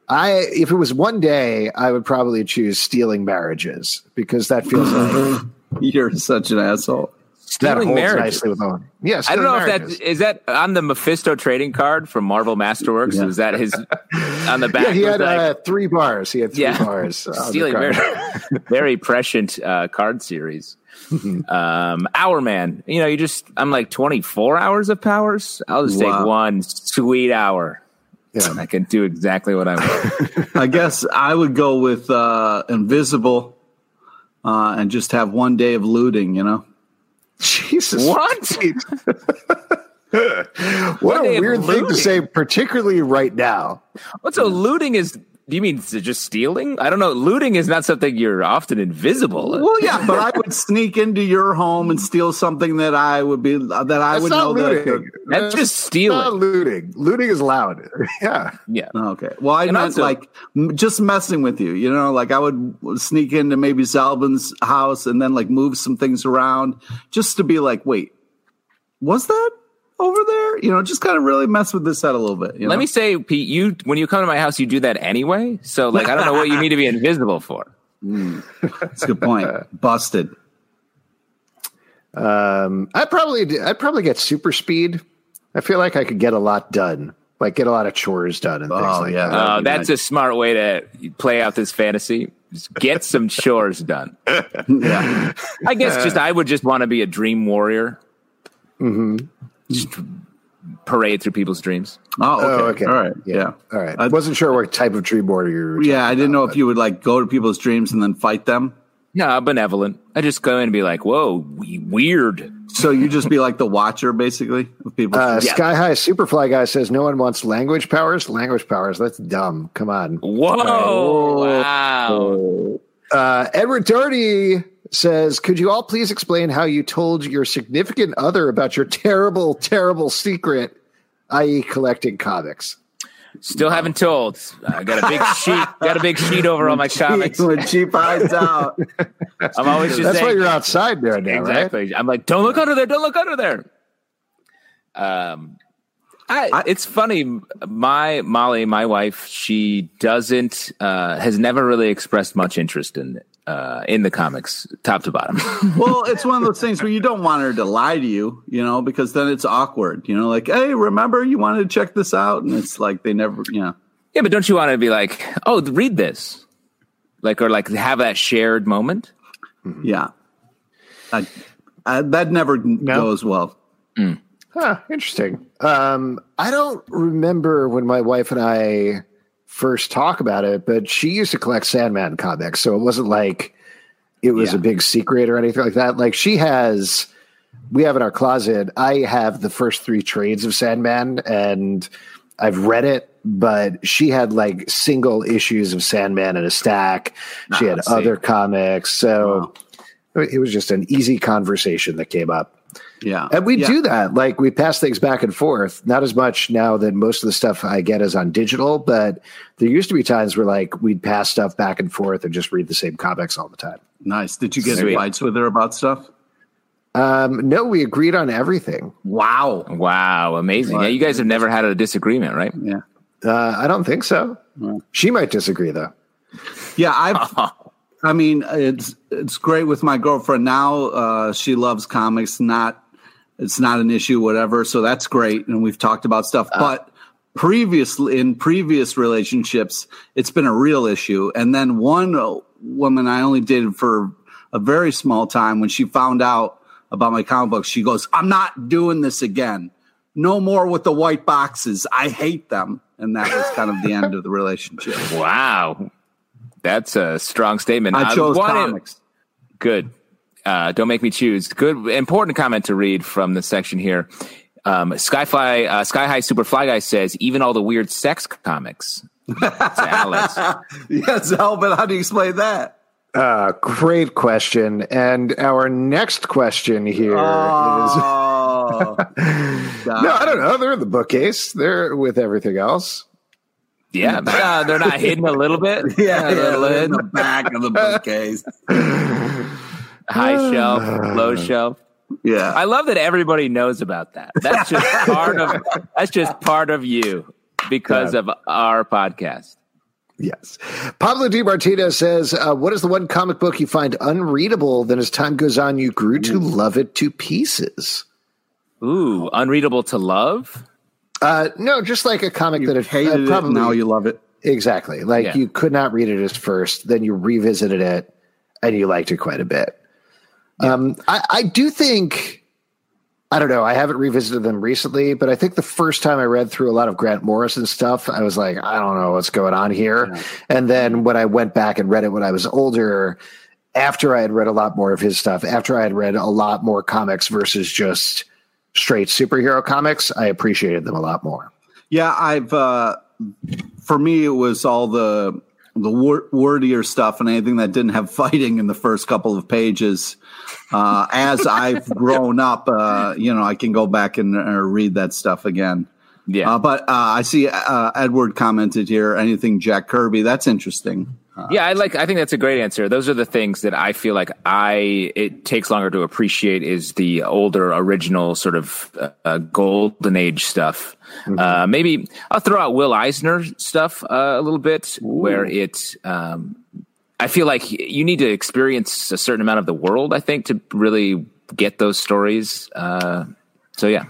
If it was one day, I would probably choose stealing marriages, because that feels like you're such an asshole. Stealing marriages. Yes, yeah, I don't know if that is that on the Mephisto trading card from Marvel Masterworks. Yeah. Is that his on the back? Yeah, he had three bars. He had three bars. Stealing marriages, very prescient card series. Hour Man, you know, I'm like 24 hours of powers. I'll just take one sweet hour. Yeah. I can do exactly what I want. I guess I would go with invisible and just have one day of looting, you know? Jesus. What? What a weird thing to say, particularly right now. So looting is... Do you mean just stealing? I don't know. Looting is not something you're often invisible. Well, yeah, but I would sneak into your home and steal something that I would be would know. Looting. That's just stealing. Not looting. Looting is loud. Yeah. Yeah. Okay. Well, I meant like just messing with you. You know, like I would sneak into maybe Zalbin's house and then like move some things around just to be like, wait, was that over there? You know, just kind of really mess with this set a little bit. You know? Let me say, Pete, when you come to my house, you do that anyway. So, like, I don't know what you need to be invisible for. That's a good point. Busted. I'd probably get super speed. I feel like I could get a lot done, like get a lot of chores done and things like that. Oh, that's a smart way to play out this fantasy. Just get some chores done. Yeah. I guess I would just want to be a dream warrior. Mm-hmm. Just parade through people's dreams. Oh, okay. All right. Yeah. All right. I wasn't sure what type of dream warrior you were. Yeah, I didn't know if you would like go to people's dreams and then fight them. No, benevolent. I just go in and be like, whoa, weird. So you just be like the watcher, basically, of people's dreams. Sky High Superfly guy says, no one wants language powers. Language powers, that's dumb. Come on. Whoa. Wow. Edward Dirty says, could you all please explain how you told your significant other about your terrible, terrible secret, i.e. collecting comics? Still haven't told. I got a big sheet. Over all my comics. When she finds out, I'm always just. That's why you're outside there now, exactly. Right? I'm like, don't look under there. Don't look under there. It's funny. My wife, she doesn't has never really expressed much interest in it. In the comics, top to bottom. Well, it's one of those things where you don't want her to lie to you, you know, because then it's awkward, you know, like, hey, remember you wanted to check this out? And it's like they never, you know. Yeah, but don't you want to be like, oh, read this? Like, or like have that shared moment? Mm-hmm. Yeah. That never goes well. Mm. Huh, interesting. I don't remember when my wife and I first talk about it, but she used to collect Sandman comics, so it wasn't like it was a big secret or anything like that. Like we have in our closet, I have the first three trades of Sandman and I've read it, but she had like single issues of Sandman in a stack. She had other comics, so it was just an easy conversation that came up. Yeah. And we do that. Like we pass things back and forth. Not as much now that most of the stuff I get is on digital, but there used to be times where like we'd pass stuff back and forth and just read the same comics all the time. Nice. Did you get fights with her about stuff? No, we agreed on everything. Wow. Amazing. Right. Yeah, you guys have never had a disagreement, right? Yeah. I don't think so. Right. She might disagree though. Yeah. I mean, it's great with my girlfriend now. She loves comics. It's not an issue, whatever. So that's great. And we've talked about stuff, but previously in previous relationships, it's been a real issue. And then one woman I only dated for a very small time, when she found out about my comic books, she goes, "I'm not doing this again. No more with the white boxes. I hate them." And that was kind of the end of the relationship. Wow. That's a strong statement. I chose comics. Good. Don't make me choose. Good. Important comment to read from the section here. Sky High Superfly Guy says, even all the weird sex comics. That's Alex. Yes, Albert, how do you explain that? Great question. And our next question here is... No, I don't know. They're in the bookcase. They're with everything else. Yeah, but, they're not hidden a little bit. Yeah, they're in the back of the bookcase. High shelf, low shelf. Yeah, I love that everybody knows about that. That's just part of you because of our podcast. Yes. Pablo D. Martinez says, what is the one comic book you find unreadable, then as time goes on, you grew to love it to pieces? Ooh, unreadable to love? No, just like a comic that hated probably, it, now you love it. Exactly. Like you could not read it at first, then you revisited it, and you liked it quite a bit. Yeah. I do think, I don't know, I haven't revisited them recently, but I think the first time I read through a lot of Grant Morrison stuff, I was like, I don't know what's going on here. Yeah. And then when I went back and read it when I was older, after I had read a lot more of his stuff, after I had read a lot more comics versus just straight superhero comics, I appreciated them a lot more. Yeah, I've for me it was all the wordier stuff and anything that didn't have fighting in the first couple of pages. As I've grown up, I can go back and read that stuff again. Yeah, but I see Edward commented here. Anything Jack Kirby? That's interesting. Yeah, I think that's a great answer. Those are the things that I feel like it takes longer to appreciate is the older original sort of golden age stuff. Mm-hmm. Maybe I'll throw out Will Eisner stuff a little bit. Ooh. Where it's I feel like you need to experience a certain amount of the world, I think, to really get those stories. So, yeah.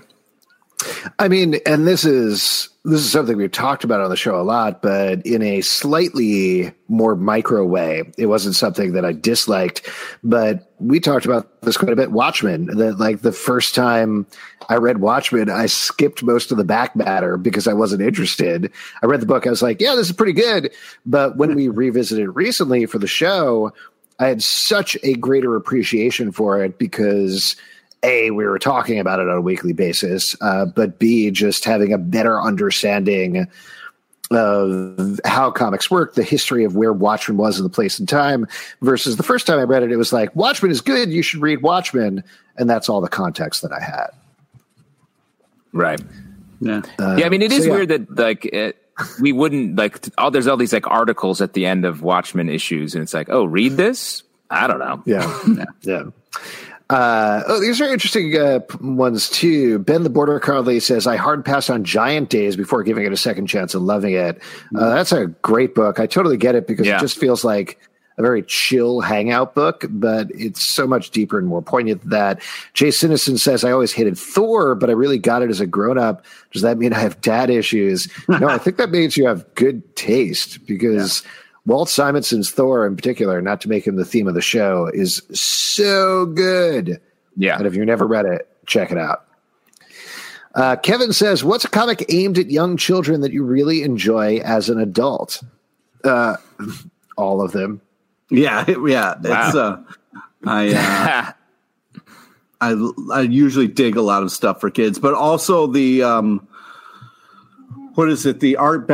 I mean, and this is something we've talked about on the show a lot, but in a slightly more micro way. It wasn't something that I disliked, but we talked about this quite a bit. Watchmen, that like the first time I read Watchmen, I skipped most of the back matter because I wasn't interested. I read the book. I was like, yeah, this is pretty good. But when we revisited recently for the show, I had such a greater appreciation for it because A, we were talking about it on a weekly basis, but B, just having a better understanding of how comics work, the history of where Watchmen was in the place and time, versus the first time I read it, it was like, Watchmen is good, you should read Watchmen, and that's all the context that I had. Right. Yeah. I mean, it is weird that, like, we wouldn't, like, there's all these, like, articles at the end of Watchmen issues, and it's like, oh, read this? I don't know. Yeah. These are interesting ones, too. Ben the Border Carly says, I hard passed on Giant Days before giving it a second chance and loving it. That's a great book. I totally get it because it just feels like a very chill hangout book, but it's so much deeper and more poignant than that. Jay Sinison says, I always hated Thor, but I really got it as a grown-up. Does that mean I have dad issues? No, I think that means you have good taste because... Yeah. Walt Simonson's Thor in particular, not to make him the theme of the show, is so good. Yeah. And if you've never read it, check it out. Kevin says, what's a comic aimed at young children that you really enjoy as an adult? All of them. Yeah. Wow. It's, I usually dig a lot of stuff for kids, but also the, the Art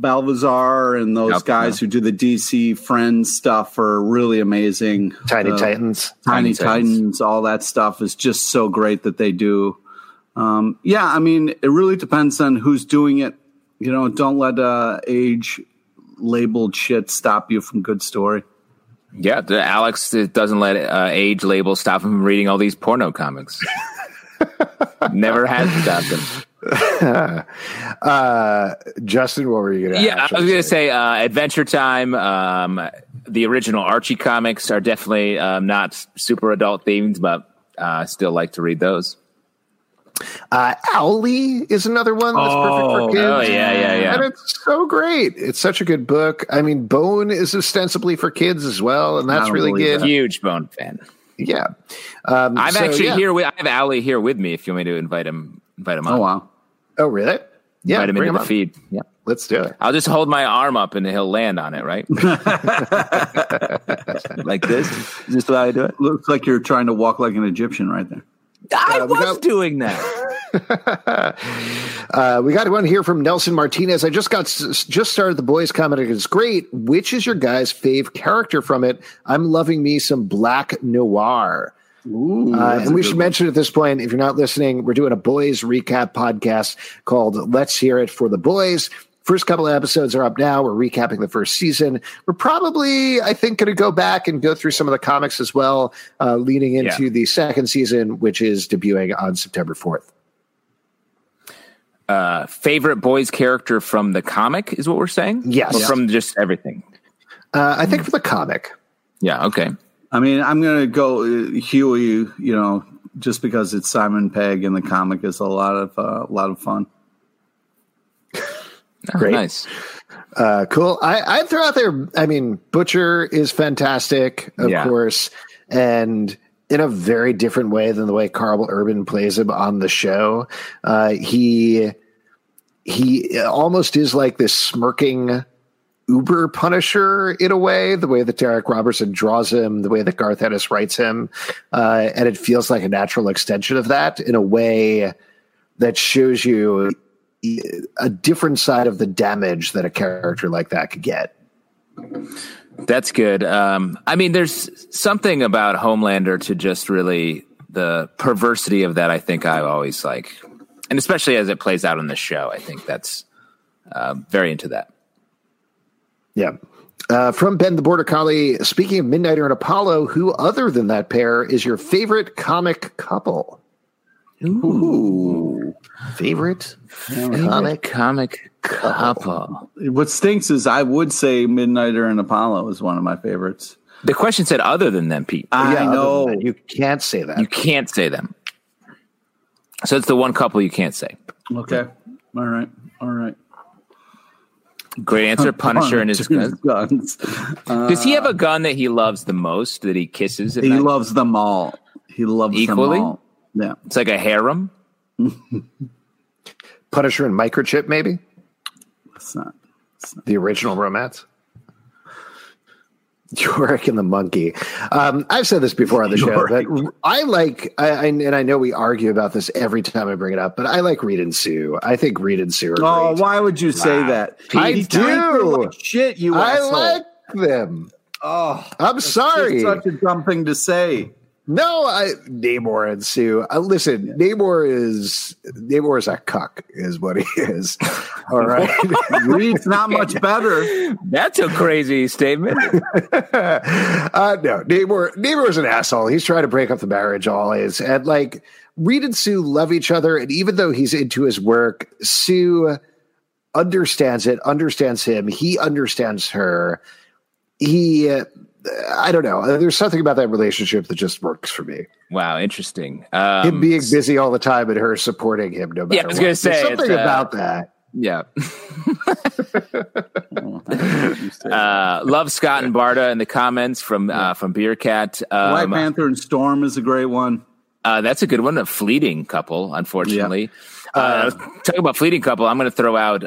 Balvazar and those guys who do the DC Friends stuff are really amazing. Tiny Titans, all that stuff is just so great that they do. I mean, it really depends on who's doing it. You know, don't let age-labeled shit stop you from good story. Yeah, Alex doesn't let age labels stop him from reading all these porno comics. Never has stopped him. Justin, what were you gonna ask? I was gonna say Adventure Time, the original Archie comics are definitely not super adult themed, but I still like to read those. Owley is another one that's perfect for kids. Oh, yeah. And it's so great. It's such a good book. I mean, Bone is ostensibly for kids as well, and that's really good. Huge Bone fan. Yeah. I have Owley here with me if you want me to invite him on. Oh, wow. Oh, really? Yeah. Invite him into the feed. Yeah. Let's do it. I'll just hold my arm up and he'll land on it, right? Like this? Is this how I do it? Looks like you're trying to walk like an Egyptian right there. I was doing that. We got one here from Nelson Martinez. I just started The Boys comic. It's great. Which is your guys' fave character from it? I'm loving me some Black Noir. Ooh, and we should mention at this point, if you're not listening, we're doing a Boys recap podcast called Let's Hear It for the Boys. First couple of episodes are up now. We're recapping the first season. We're probably, I think, going to go back and go through some of the comics as well, leading into the second season, which is debuting on September 4th. Favorite Boys character from the comic is what we're saying? Yes. Or from just everything? I think from the comic. Yeah, okay. I mean, I'm going to go Huey, just because it's Simon Pegg in the comic is a lot of fun. Oh, great. Nice. Cool. I'd throw out there, I mean, Butcher is fantastic, of course, and in a very different way than the way Carl Urban plays him on the show. He almost is like this smirking uber punisher in a way, the way that Derek Robertson draws him, the way that Garth Ennis writes him. And it feels like a natural extension of that in a way that shows you a different side of the damage that a character like that could get. That's good. I mean, there's something about Homelander to just really the perversity of that. I think I've always like, and especially as it plays out on the show, I think that's very into that. Yeah. From Ben the Border Collie, speaking of Midnighter and Apollo, who other than that pair is your favorite comic couple? Ooh. Favorite comic couple. What stinks is I would say Midnighter and Apollo is one of my favorites. The question said other than them, Pete. I know. You can't say that. You can't say them. So it's the one couple you can't say. Okay. All right. Great answer. Punisher and his guns. Does he have a gun that he loves the most that he kisses? He loves them all. He loves equally? Them all. Yeah. It's like a harem. Punisher and Microchip, maybe? It's not. The original romance. Yorick and the monkey. I've said this before on the show, but I like, and I know we argue about this every time I bring it up, but I like Reed and Sue. I think Reed and Sue are great. Oh, why would you say that? I do. Shit, you asshole. I like them. Oh, I'm sorry. It's such a dumb thing to say. No, Namor and Sue. Listen, Namor is a cuck, is what he is. All right, Reed's not much better. That's a crazy statement. No, Namor is an asshole. He's trying to break up the marriage always, and like Reed and Sue love each other. And even though he's into his work, Sue understands it, understands him. He understands her. I don't know. There's something about that relationship that just works for me. Wow, interesting. Him being busy all the time and her supporting him no matter what. Yeah, I was going to say. There's something about that. Yeah. Love Scott and Barda in the comments from Beercat. White Panther and Storm is a great one. That's a good one. A fleeting couple, unfortunately. Yeah. Talking about fleeting couple, I'm going to throw out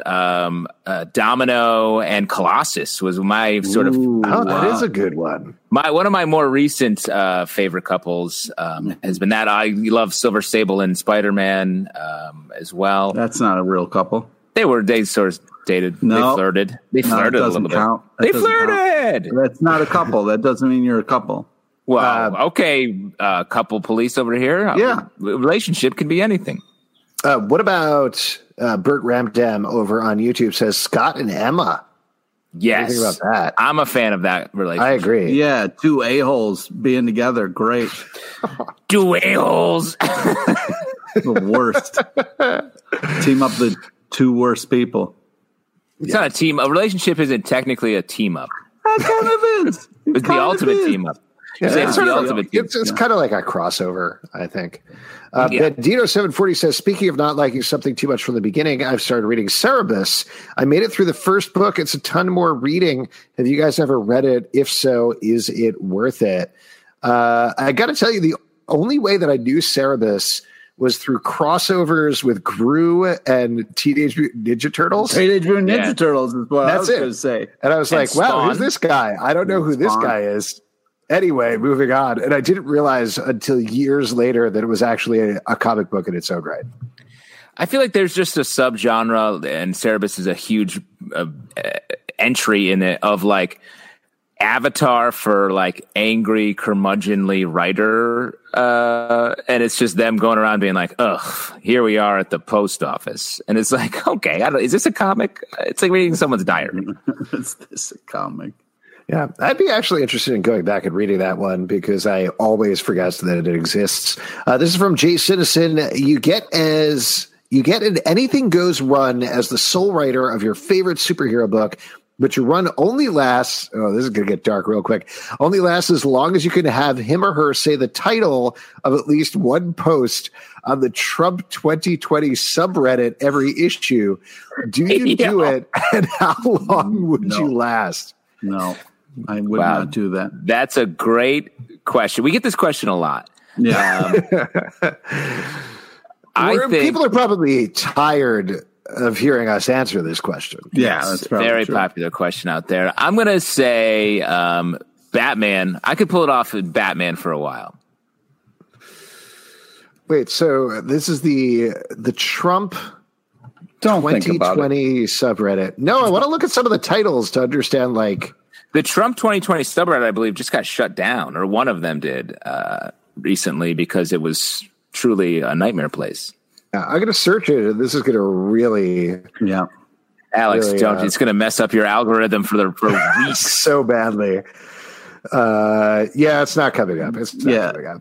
Domino and Colossus was my sort of. Oh, that is a good one. One of my more recent favorite couples has been that. I love Silver Sable and Spider-Man as well. That's not a real couple. They sort of dated. No, they flirted. They flirted a little count. Bit. That they flirted. Count. That's not a couple. That doesn't mean you're a couple. Well, okay, couple police over here. Yeah, relationship can be anything. What about Bert Ramdam over on YouTube says Scott and Emma? Yes. What do you think about that? I'm a fan of that relationship. I agree. Yeah, two a-holes being together. Great. Two a-holes. The worst. Team up the two worst people. It's not a team. A relationship isn't technically a team up. That kind of is. It's the ultimate team up. It's kind of like a crossover, I think. Bandito740 says, speaking of not liking something too much from the beginning, I've started reading Cerebus. I made it through the first book. It's a ton more reading. Have you guys ever read it? If so, is it worth it? I got to tell you, the only way that I knew Cerebus was through crossovers with Gru and Teenage Mutant Ninja Turtles. Teenage Mutant Ninja Turtles is what I was going to say. And I was like, wow, who's this guy? I don't know who this guy is. Anyway, moving on. And I didn't realize until years later that it was actually a comic book in its own right. I feel like there's just a subgenre, and Cerebus is a huge entry in it of like Avatar for like angry, curmudgeonly writer. And it's just them going around being like, ugh, here we are at the post office. And it's like, okay, is this a comic? It's like reading someone's diary. Is this a comic? Yeah, I'd be actually interested in going back and reading that one because I always forgot that it exists. This is from Jay Citizen. You get an anything goes run as the sole writer of your favorite superhero book, but your run only lasts. Oh, this is going to get dark real quick. Only lasts as long as you can have him or her say the title of at least one post on the Trump 2020 subreddit every issue. Do you do it, and how long would you last? No. I would not do that. That's a great question. We get this question a lot. Yeah, I think people are probably tired of hearing us answer this question. Yeah, that's probably very popular question out there. I'm going to say Batman. I could pull it off with Batman for a while. Wait, so this is the Trump. Don't 2020 subreddit. No, I want to look at some of the titles to understand, like. The Trump 2020 subreddit, I believe, just got shut down, or one of them did recently because it was truly a nightmare place. I'm going to search it, and this is going to really... Yeah. Alex, really, don't. It's going to mess up your algorithm for weeks. So badly. It's not coming up.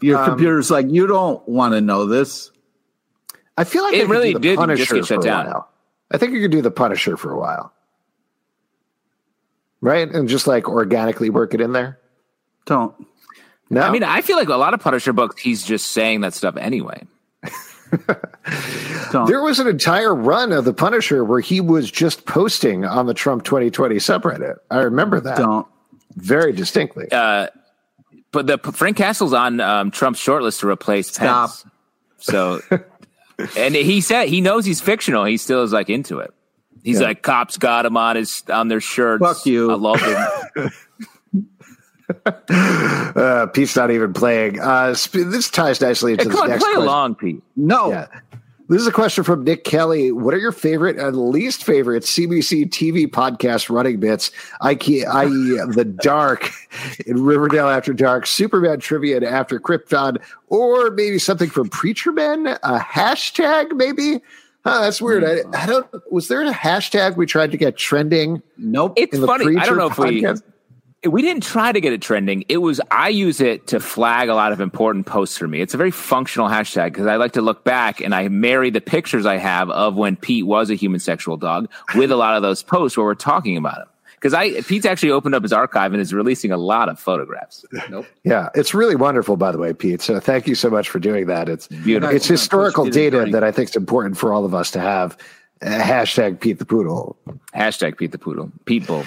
Your computer's like, you don't want to know this. I feel like it really did just get shut down. I think you could do the Punisher for a while. Right? And just like organically work it in there? Don't. No. I mean, I feel like a lot of Punisher books, he's just saying that stuff anyway. There was an entire run of the Punisher where he was just posting on the Trump 2020 subreddit. I remember that. Don't. Very distinctly. But Frank Castle's on Trump's shortlist to replace Pence. So, and he said he knows he's fictional. He still is like into it. He's like, cops got him on their shirts. Fuck you. I love him. Pete's not even playing. This ties nicely into the next question. Along, Pete. No. Yeah. This is a question from Nick Kelly. What are your favorite and least favorite CBC TV podcast running bits, i.e. The Dark in Riverdale After Dark, Superman Trivia and After Krypton, or maybe something from Preacher Men, a hashtag maybe? Huh, that's weird. I don't. Was there a hashtag we tried to get trending? Nope. It's funny. I don't know if we didn't try to get it trending. I use it to flag a lot of important posts for me. It's a very functional hashtag because I like to look back and I marry the pictures I have of when Pete was a human sexual dog with a lot of those posts where we're talking about him. Because Pete's actually opened up his archive and is releasing a lot of photographs. Nope. Yeah, it's really wonderful, by the way, Pete. So thank you so much for doing that. It's beautiful. It's historical data that I think is important for all of us to have. Hashtag Pete the Poodle. Hashtag Pete the Poodle. People.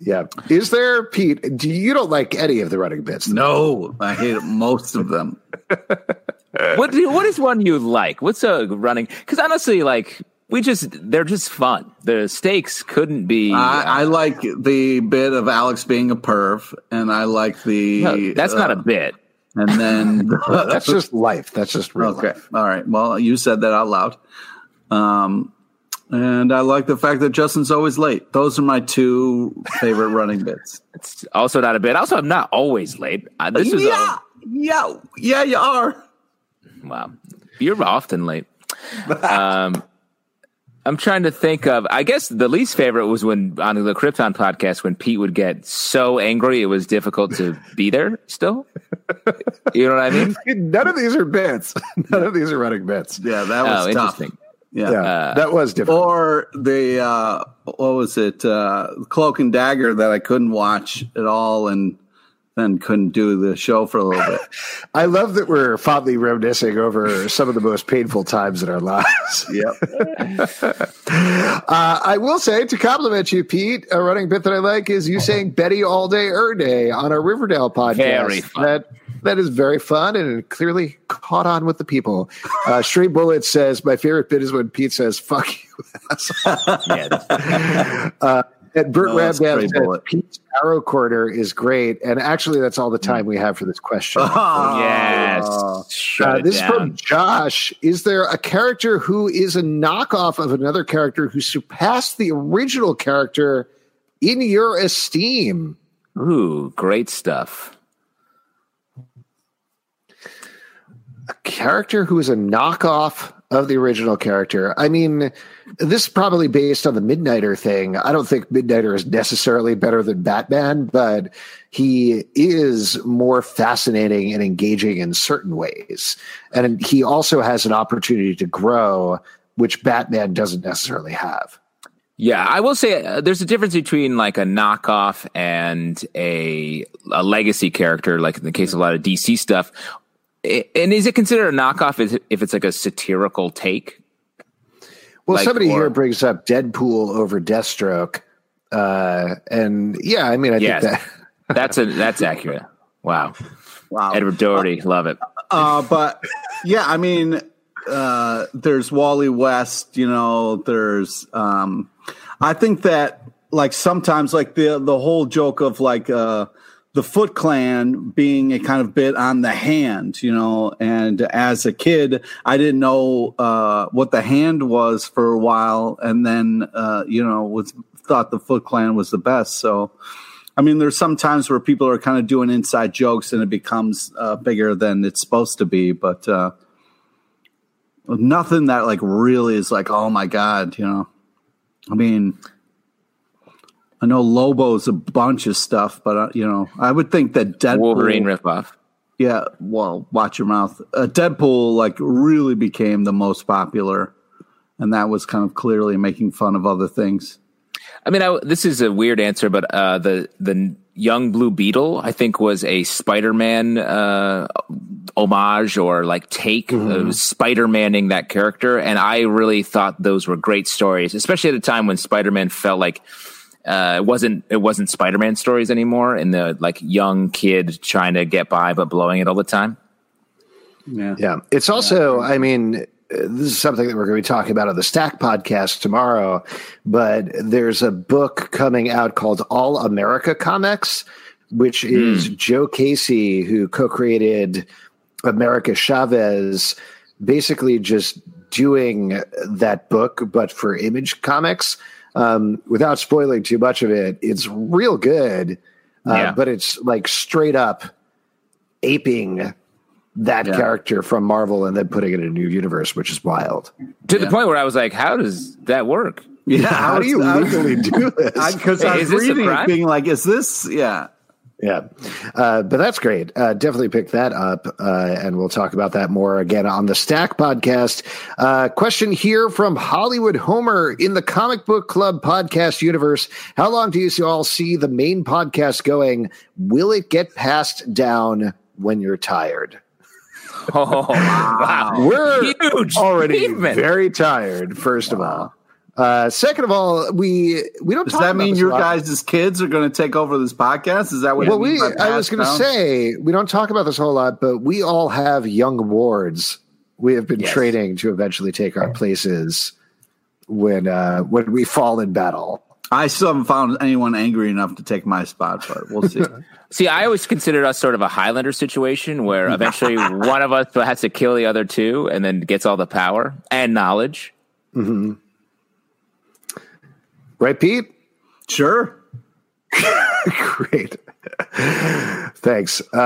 Yeah. Is there, Pete, you don't like any of the running bits? No, I hate most of them. What is one you like? What's a running? Because honestly, like... They're just fun. The stakes couldn't be. I like the bit of Alex being a perv, and I like the. No, that's not a bit. And then that's just life. That's just real life. All right. Well, you said that out loud. And I like the fact that Justin's always late. Those are my two favorite running bits. It's also not a bit. Also, I'm not always late. Yeah, you are. Wow, you're often late. I'm trying to think of, I guess the least favorite was when on the Krypton podcast, when Pete would get so angry, it was difficult to be there still. You know what I mean? None of these are bits. None of these are running bits. Yeah. That was tough. Yeah, that was difficult. Or the, what was it? Cloak and Dagger that I couldn't watch at all. And then couldn't do the show for a little bit. I love that we're fondly reminiscing over some of the most painful times in our lives. Yep. I will say, to compliment you, Pete, a running bit that I like is you saying Betty all day, day on our Riverdale podcast. Very fun. That is very fun, and it clearly caught on with the people. Shree Bullet says, my favorite bit is when Pete says, fuck you, asshole. And Bert Rabdab said, Pete's Arrow Corner is great. And actually, that's all the time we have for this question. Oh, yes. This is from Josh. Is there a character who is a knockoff of another character who surpassed the original character in your esteem? Ooh, great stuff. A character who is a knockoff of the original character. I mean, this is probably based on the Midnighter thing. I don't think Midnighter is necessarily better than Batman, but he is more fascinating and engaging in certain ways. And he also has an opportunity to grow, which Batman doesn't necessarily have. Yeah, I will say there's a difference between like a knockoff and a legacy character, like in the case of a lot of DC stuff. And is it considered a knockoff if it's like a satirical take? Well, like, somebody here brings up Deadpool over Deathstroke. And yeah, I mean, I think that that's accurate. Wow. Wow. Edward Doherty. Love it. But yeah, I mean, there's Wally West, you know, there's, I think that like sometimes like the whole joke of like, the Foot Clan being a kind of bit on the hand, you know, and as a kid, I didn't know what the hand was for a while, and then, you know, thought the Foot Clan was the best. So, I mean, there's some times where people are kind of doing inside jokes and it becomes bigger than it's supposed to be, but nothing that, like, really is like, oh, my God, you know. I mean, I know Lobo's a bunch of stuff, but, you know, I would think that Deadpool... Wolverine ripoff. Yeah, well, watch your mouth. Deadpool, like, really became the most popular, and that was kind of clearly making fun of other things. I mean, this is a weird answer, but the Young Blue Beetle, I think, was a Spider-Man homage or, like, take of Spider-Manning that character, and I really thought those were great stories, especially at a time when Spider-Man felt like... It wasn't Spider-Man stories anymore, and the like young kid trying to get by but blowing it all the time. Yeah. It's also, I mean, this is something that we're going to be talking about on the Stack podcast tomorrow. But there's a book coming out called All America Comics, which is Joe Casey, who co-created America Chavez, basically just doing that book, but for Image Comics. Without spoiling too much of it, it's real good, but it's like straight up aping that character from Marvel and then putting it in a new universe, which is wild. To the point where I was like, how does that work? Yeah, how do you legally do this? Because I was reading it being like, is this, Yeah, but that's great. Definitely pick that up, and we'll talk about that more again on the Stack podcast. Question here from Hollywood Homer in the Comic Book Club podcast universe. How long do you all see the main podcast going? Will it get passed down when you're tired? Oh, wow. We're huge already achievement. Very tired, first of all. Second of all, we don't. Does talk that about mean your guys' kids are going to take over this podcast? Is that what? Well, I was going to say we don't talk about this a whole lot, but we all have young wards. We have been training to eventually take our places when we fall in battle. I still haven't found anyone angry enough to take my spot, but we'll see. See, I always considered us sort of a Highlander situation where eventually one of us has to kill the other two, and then gets all the power and knowledge. Mm-hmm. Right, Pete? Sure. Great. Thanks. All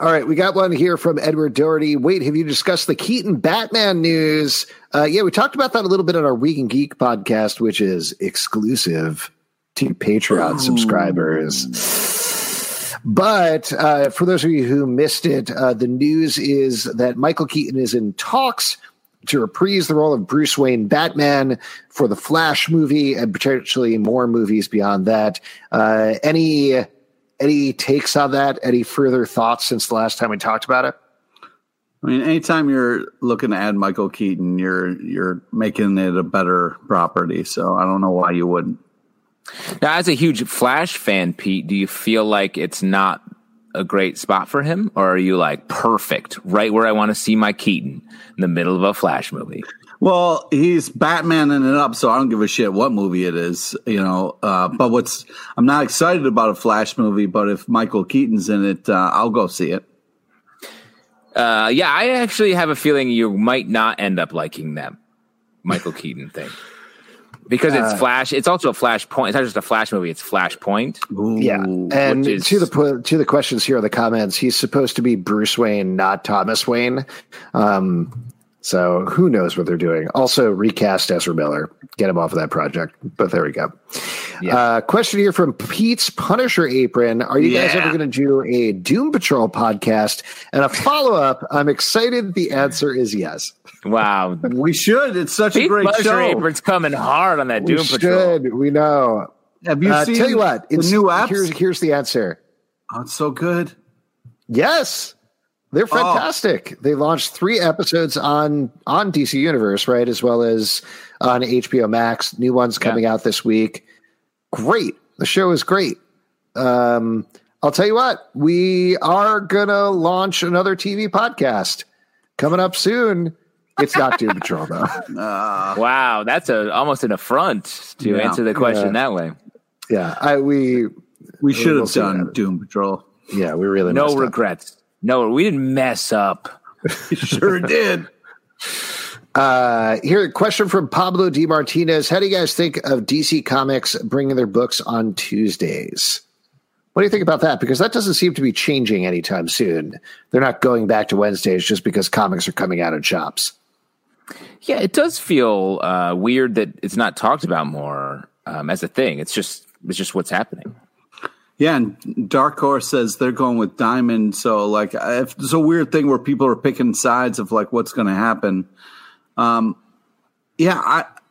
right. We got one here from Edward Doherty. Wait, have you discussed the Keaton Batman news? Yeah, we talked about that a little bit on our Week in Geek podcast, which is exclusive to Patreon subscribers. But for those of you who missed it, the news is that Michael Keaton is in talks to reprise the role of Bruce Wayne Batman for the Flash movie and potentially more movies beyond that. Any takes on that? Any further thoughts since the last time we talked about it? I mean, anytime you're looking to add Michael Keaton, you're making it a better property. So I don't know why you wouldn't. Now, as a huge Flash fan, Pete, do you feel like it's not a great spot for him, or are you like, perfect, right where I want to see my Keaton, in the middle of a Flash movie? Well, he's Batmaning it up, so I don't give a shit what movie it is, you know. But I'm not excited about a Flash movie, but if Michael Keaton's in it, I'll go see it. Yeah, I actually have a feeling you might not end up liking that Michael Keaton thing. Because it's Flash. It's also a Flashpoint. It's not just a Flash movie. It's Flashpoint. Ooh, yeah. And to the questions here in the comments, he's supposed to be Bruce Wayne, not Thomas Wayne. So who knows what they're doing. Also, recast Ezra Miller. Get him off of that project. But there we go. Yeah. Question here from Pete's Punisher Apron. Are you guys ever going to do a Doom Patrol podcast? And a follow-up, I'm excited the answer is yes. Wow. We should. It's such a great Punisher show. Punisher Apron's coming hard on that Doom Patrol. We should. We know. Have you seen tell you what, the new apps? Here's the answer. Oh, it's so good. Yes. They're fantastic. They launched 3 episodes on DC Universe, right? As well as on HBO Max. New one's coming out this week. Great. The show is great. I'll tell you what, we are going to launch another TV podcast coming up soon. It's not Doom Patrol, though. Wow. That's almost an affront to answer the question that way. Yeah. We should have done Doom Patrol. Yeah, we really no regrets. Up. No, we didn't mess up. Sure did. Here, a question from Pablo D. Martinez. How do you guys think of DC Comics bringing their books on Tuesdays? What do you think about that? Because that doesn't seem to be changing anytime soon. They're not going back to Wednesdays just because comics are coming out in shops. Yeah, it does feel weird that it's not talked about more as a thing. It's just what's happening. Yeah, and Dark Horse says they're going with Diamond. So, like, if it's a weird thing where people are picking sides of, like, what's going to happen. I'm not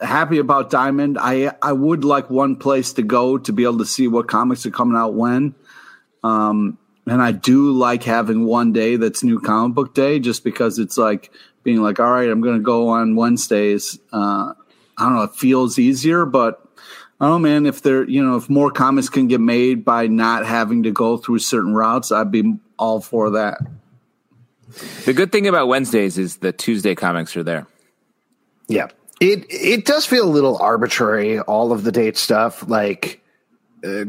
happy about Diamond. I would like one place to go to be able to see what comics are coming out when. And I do like having one day that's New Comic Book Day just because it's, like, being like, all right, I'm going to go on Wednesdays. I don't know, it feels easier, but... Oh man, if more comics can get made by not having to go through certain routes, I'd be all for that. The good thing about Wednesdays is the Tuesday comics are there. Yeah. It does feel a little arbitrary, all of the date stuff. Like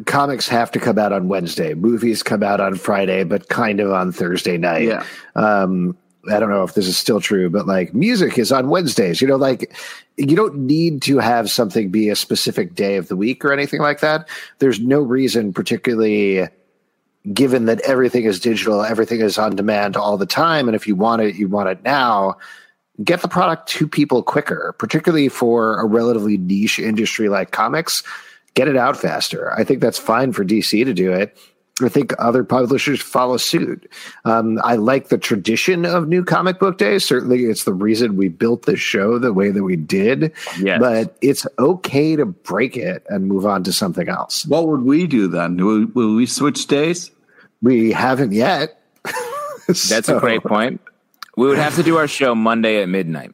comics have to come out on Wednesday. Movies come out on Friday, but kind of on Thursday night. Yeah. I don't know if this is still true, but like music is on Wednesdays, you know, like you don't need to have something be a specific day of the week or anything like that. There's no reason, particularly given that everything is digital, everything is on demand all the time. And if you want it, you want it now. Get the product to people quicker, particularly for a relatively niche industry like comics. Get it out faster. I think that's fine for DC to do it. I think other publishers follow suit. I like the tradition of New Comic Book Day. Certainly, it's the reason we built this show the way that we did. Yes. But it's okay to break it and move on to something else. What would we do then? Will we switch days? We haven't yet. That's a great point. We would have to do our show Monday at midnight.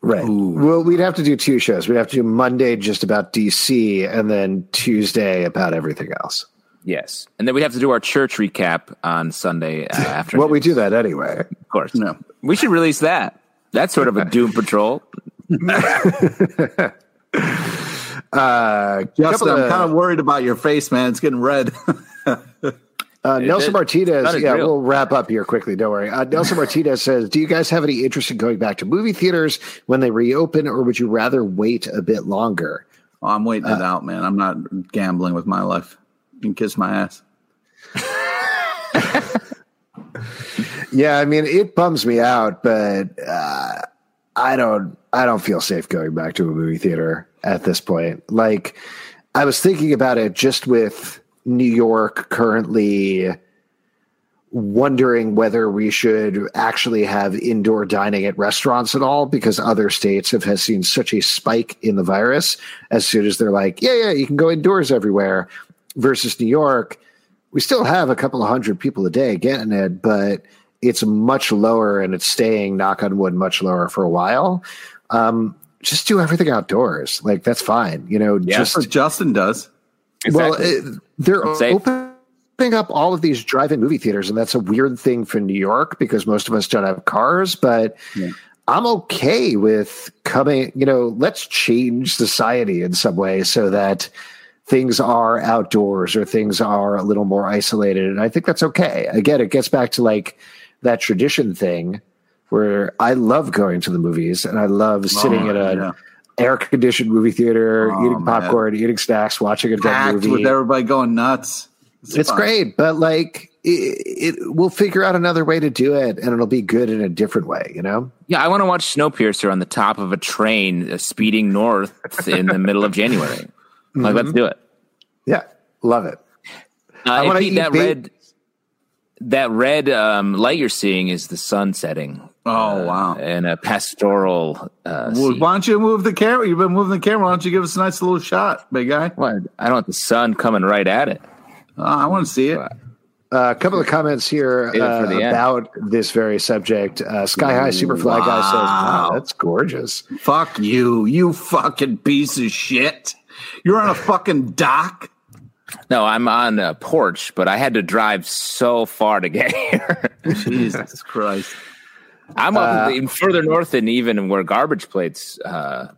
Right. Ooh. Well, we'd have to do 2 shows. We'd have to do Monday just about DC and then Tuesday about everything else. Yes. And then we have to do our church recap on Sunday afternoon. Well, we do that anyway. Of course. No. We should release that. That's sort of a Doom Patrol. Justin, I'm kind of worried about your face, man. It's getting red. Nelson Martinez. Yeah, we'll wrap up here quickly. Don't worry. Nelson Martinez says, do you guys have any interest in going back to movie theaters when they reopen, or would you rather wait a bit longer? Oh, I'm waiting it out, man. I'm not gambling with my life. You can kiss my ass. Yeah, I mean, it bums me out, but I don't feel safe going back to a movie theater at this point. Like, I was thinking about it just with New York currently wondering whether we should actually have indoor dining at restaurants at all, because other states have seen such a spike in the virus as soon as they're like, yeah, you can go indoors everywhere, versus New York. We still have a couple of hundred people a day getting it, but it's much lower, and it's staying, knock on wood, much lower for a while. Just do everything outdoors. Like, that's fine. You know, yeah, just Justin does. Exactly. Well, they're opening up all of these drive-in movie theaters, and that's a weird thing for New York because most of us don't have cars, but yeah. I'm okay with coming, you know, let's change society in some way so that things are outdoors or things are a little more isolated. And I think that's okay. Again, it gets back to like that tradition thing where I love going to the movies and I love sitting at an air-conditioned movie theater, eating popcorn, eating snacks, watching a dumb movie. With everybody going nuts. It's great, but like we'll figure out another way to do it, and it'll be good in a different way, you know? Yeah, I want to watch Snowpiercer on the top of a train speeding north in the middle of January. Like, let's do it. Yeah, love it. I want to eat that red. That red light you're seeing is the sun setting. Oh, wow! And a pastoral. Why don't you move the camera? You've been moving the camera. Why don't you give us a nice little shot, big guy? Well, I don't want the sun coming right at it. I want to see it. A couple of comments here about this very subject. Sky High Superfly guy says, "Wow, that's gorgeous." Fuck you, you fucking piece of shit. You're on a fucking dock? No, I'm on a porch, but I had to drive so far to get here. Jesus Christ. I'm up in further north than even where garbage plates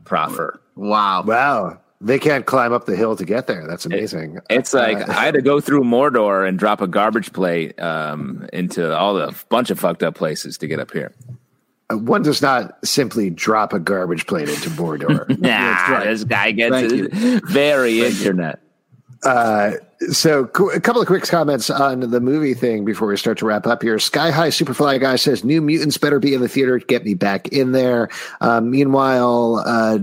proffer. Wow. Wow. They can't climb up the hill to get there. That's amazing. It's like I had to go through Mordor and drop a garbage plate into all the bunch of fucked up places to get up here. One does not simply drop a garbage plate into Mordor. This guy gets it very internet. So a couple of quick comments on the movie thing before we start to wrap up here. Sky High Superfly guy says, New Mutants better be in the theater. Get me back in there. Meanwhile,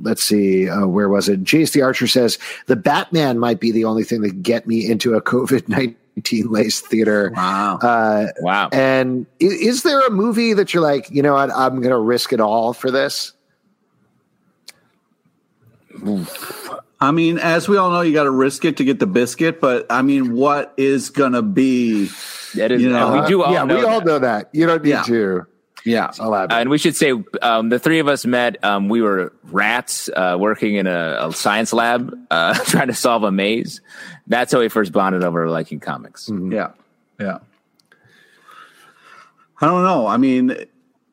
let's see, where was it? Jace the Archer says, the Batman might be the only thing that get me into a COVID-19 Lace Theater. Wow. Wow. And is there a movie that you're like, you know what, I'm going to risk it all for this? I mean, as we all know, you got to risk it to get the biscuit, but I mean, what is going to be? That is, you know, we do all know that. All know that. You don't need to. Yeah. And we should say the three of us met. We were rats working in a science lab trying to solve a maze. That's how we first bonded over liking comics. Mm-hmm. Yeah. Yeah. I don't know. I mean,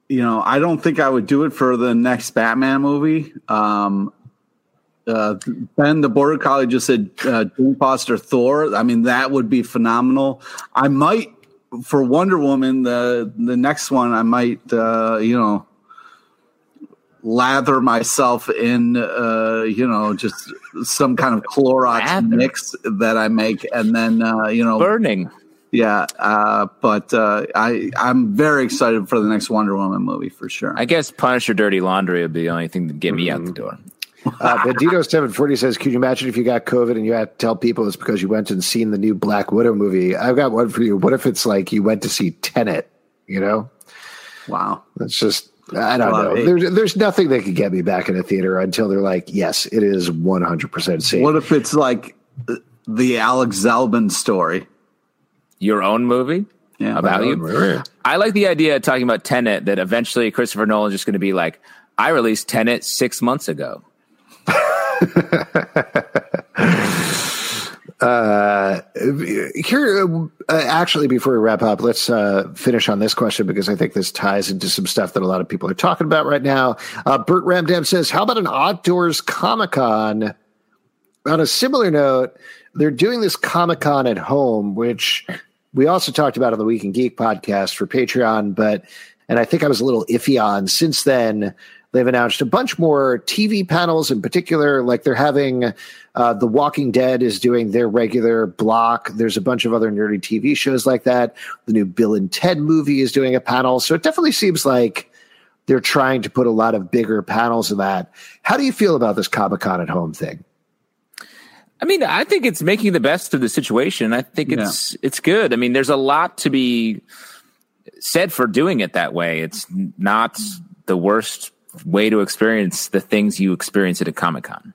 you know, I don't think I would do it for the next Batman movie. Ben, the border collie, just said Doom Foster Thor. I mean, that would be phenomenal. I might. For Wonder Woman, the next one, I might, lather myself in, just some kind of Clorox mix that I make. And then, burning. Yeah. But I'm very excited for the next Wonder Woman movie for sure. I guess Punish Your Dirty Laundry would be the only thing to get me out the door. Bandito740 says, could you imagine if you got COVID and you had to tell people it's because you went and seen the new Black Widow movie? I've got one for you. What if it's like you went to see Tenet, you know? Wow. That's just, I don't know. There's nothing that could get me back in a theater until they're like, yes, it is 100% safe. What if it's like the Alex Zalbin story? Your own movie? Yeah. About you? Movie. I like the idea of talking about Tenet that eventually Christopher Nolan's just going to be like, I released Tenet 6 months ago. Actually, before we wrap up, let's finish on this question because I think this ties into some stuff that a lot of people are talking about right now. Bert Ramdam says, how about an outdoors Comic-Con? On a similar note, they're doing this Comic-Con at home, which we also talked about on the Week in Geek podcast for Patreon, but I think I was a little iffy on since then. They've announced a bunch more TV panels in particular, like they're having The Walking Dead is doing their regular block. There's a bunch of other nerdy TV shows like that. The new Bill and Ted movie is doing a panel. So it definitely seems like they're trying to put a lot of bigger panels in that. How do you feel about this Comic-Con at Home thing? I mean, I think it's making the best of the situation. I think it's good. I mean, there's a lot to be said for doing it that way. It's not the worst way to experience the things you experience at a Comic-Con.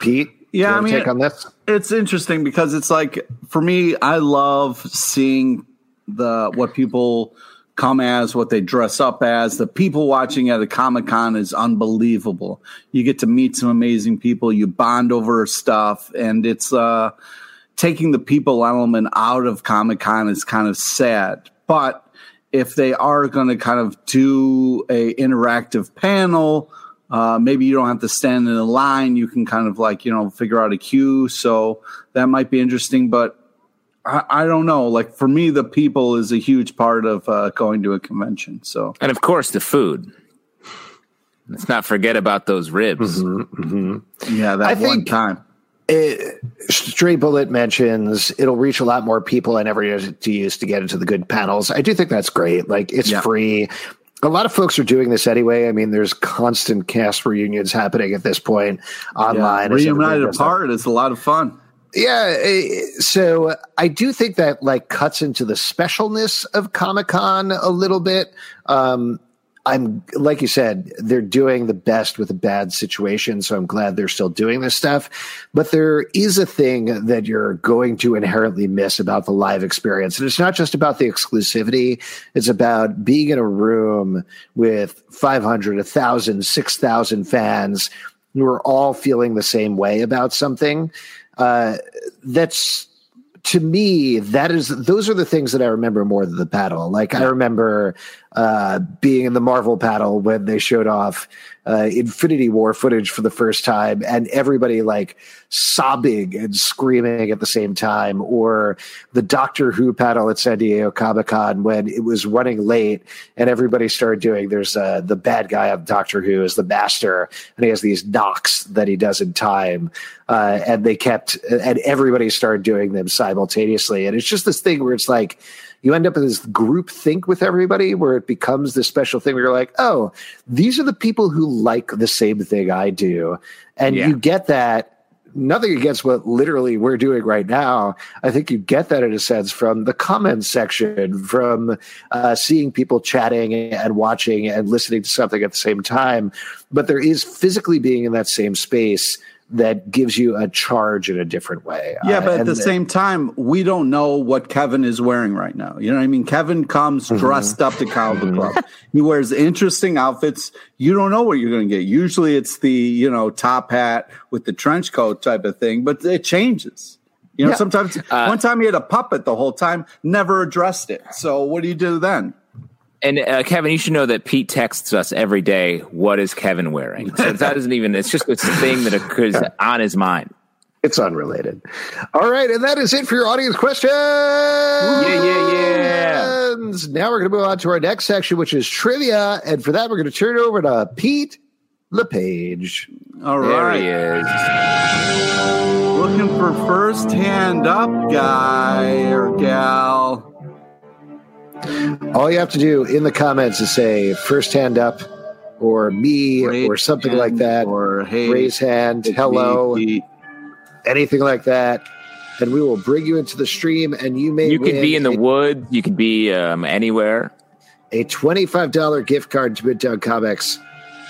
Pete, yeah, I mean, take on this? It's interesting because it's like, for me, I love seeing what people come as, what they dress up as. The people watching at a Comic-Con is unbelievable. You get to meet some amazing people. You bond over stuff. And it's taking the people element out of Comic-Con is kind of sad. But if they are going to kind of do a interactive panel, maybe you don't have to stand in a line. You can kind of like, figure out a queue. So that might be interesting. But I don't know. Like, for me, the people is a huge part of going to a convention. So, and of course, the food. Let's not forget about those ribs. Mm-hmm, mm-hmm. Yeah, Stray Bullet mentions it'll reach a lot more people I never used to get into the good panels. I do think that's great. Like, it's free. A lot of folks are doing this anyway. I mean, there's constant cast reunions happening at this point online. Yeah. Reunited Apart is a lot of fun. Yeah, so I do think that like cuts into the specialness of Comic-Con a little bit. I'm like you said, they're doing the best with a bad situation, so I'm glad they're still doing this stuff. But there is a thing that you're going to inherently miss about the live experience, and it's not just about the exclusivity. It's about being in a room with 500, 1,000, 6,000 fans who are all feeling the same way about something. That's, to me, those are the things that I remember more than the paddle. Like, I remember being in the Marvel paddle when they showed off Infinity War footage for the first time, and everybody like sobbing and screaming at the same time, or the Doctor Who paddle at San Diego Comic-Con when it was running late and everybody started doing, there's the bad guy of Doctor Who is the master, and he has these knocks that he does in time, and everybody started doing them simultaneously. And it's just this thing where it's like, you end up in this group think with everybody where it becomes this special thing where you're like, oh, these are the people who like the same thing I do. And you get that. Nothing against what literally we're doing right now. I think you get that in a sense from the comments section, from seeing people chatting and watching and listening to something at the same time. But there is physically being in that same space that gives you a charge in a different way. Yeah, but at the same time, we don't know what Kevin is wearing right now. You know what I mean? Kevin comes dressed up to Comic Club. He wears interesting outfits. You don't know what you're going to get. Usually it's the, top hat with the trench coat type of thing, but it changes. Sometimes one time he had a puppet the whole time, never addressed it. So what do you do then? And Kevin, you should know that Pete texts us every day, what is Kevin wearing? So that isn't even, it's a thing that occurs on his mind. It's unrelated. All right. And that is it for your audience questions. Yeah. Now we're going to move on to our next section, which is trivia. And for that, we're going to turn it over to Pete LePage. All right. There he is. Looking for first hand up, guy or gal. All you have to do in the comments is say first hand up or me raise or something like that, or hey, raise hand, hello, me, anything like that, and we will bring you into the stream, and you could be in the woods, you could be anywhere. A $25 gift card to Midtown Comics.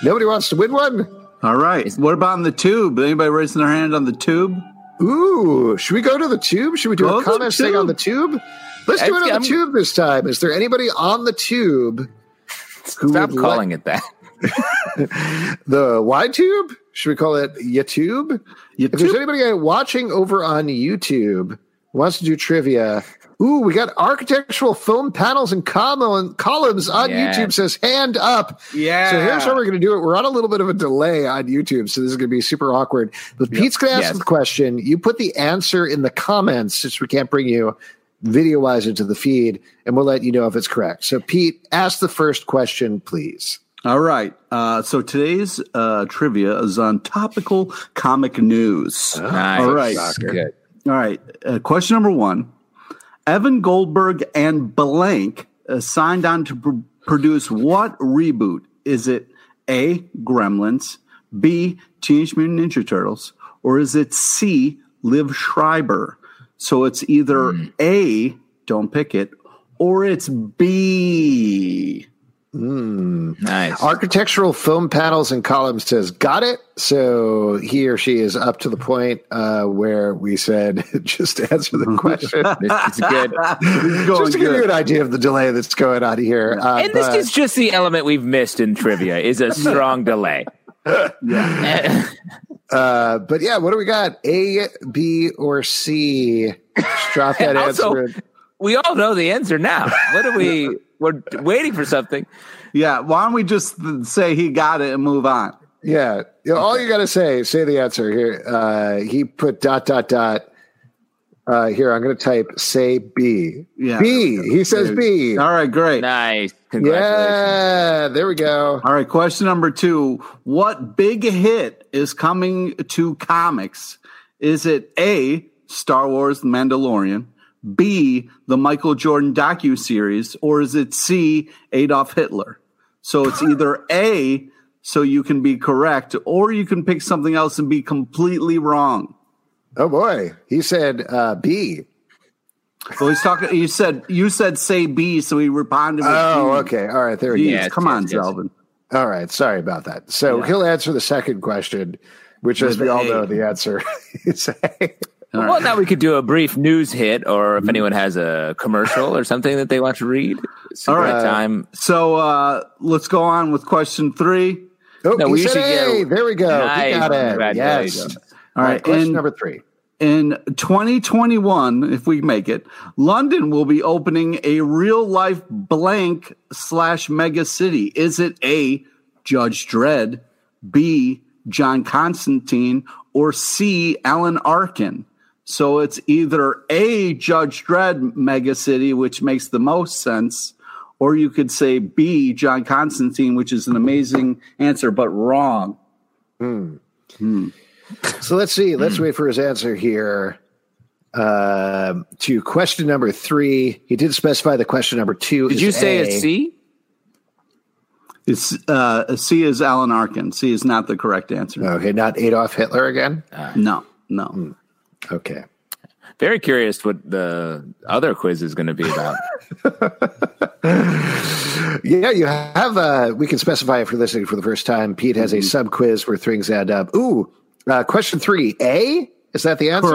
Nobody wants to win one? All right. What about on the tube? Anybody raising their hand on the tube? Ooh, should we go to the tube? Should we do a comments thing on the tube? Let's do it on the tube this time. Is there anybody on the tube? Stop calling it that. The Y tube? Should we call it YouTube? If there's anybody watching over on YouTube wants to do trivia. Ooh, we got architectural foam panels and columns on YouTube. Says hand up. Yeah. So here's how we're going to do it. We're on a little bit of a delay on YouTube, so this is going to be super awkward. But Pete's going to ask the question. You put the answer in the comments, since we can't bring you video-wise into the feed, and we'll let you know if it's correct. So, Pete, ask the first question, please. All right. So today's trivia is on topical comic news. Oh, nice. All right. Good. All right. Question number one. Evan Goldberg and blank signed on to produce what reboot? Is it A, Gremlins, B, Teenage Mutant Ninja Turtles, or is it C, Liv Schreiber? So it's either A, don't pick it, or it's B. Nice. Architectural foam panels and columns says, got it. So he or she is up to the point where we said, just answer the question. It's good. Just to give you an idea of the delay that's going on here. And this is just the element we've missed in trivia is a strong delay. Yeah. But yeah, what do we got? A, B, or C? Just drop that also, answer. We all know the answer now. What do we... We're waiting for something. Yeah. Why don't we just say he got it and move on? Yeah. All you got to say the answer here. He put . Here, I'm going to type say B. Yeah, B. He says B. All right. Great. Nice. Congratulations. Yeah. There we go. All right. Question number two. What big hit is coming to comics? Is it A, Star Wars: The Mandalorian, B, the Michael Jordan docuseries, or is it C, Adolf Hitler? So it's either A, so you can be correct, or you can pick something else and be completely wrong. Oh boy, he said B. Well, he's talking. You said say B, so he responded with B. Okay, all right, there he is. Come on, Zelvin. All right, sorry about that. So he'll answer the second question, which, as we all know, the answer is A. All right. Well, now we could do a brief news hit, or if anyone has a commercial or something that they want to read. All right. Time. So let's go on with question three. Oh, no, we should get. There we go. Nice. We got it. Yes. All right. Question number three. In 2021, if we make it, London will be opening a real-life blank / mega city. Is it A, Judge Dredd, B, John Constantine, or C, Alan Arkin? So it's either A, Judge Dredd mega city, which makes the most sense, or you could say B, John Constantine, which is an amazing answer, but wrong. So let's see. Let's wait for his answer here. To question number three, he did specify the question number two. Did you say it's C? It's C is Alan Arkin. C is not the correct answer. Okay, not Adolf Hitler again? No. Okay. Very curious what the other quiz is going to be about. Yeah, you have. We can specify it for listening for the first time. Pete has a sub quiz where things add up. Ooh, question three. A, is that the answer?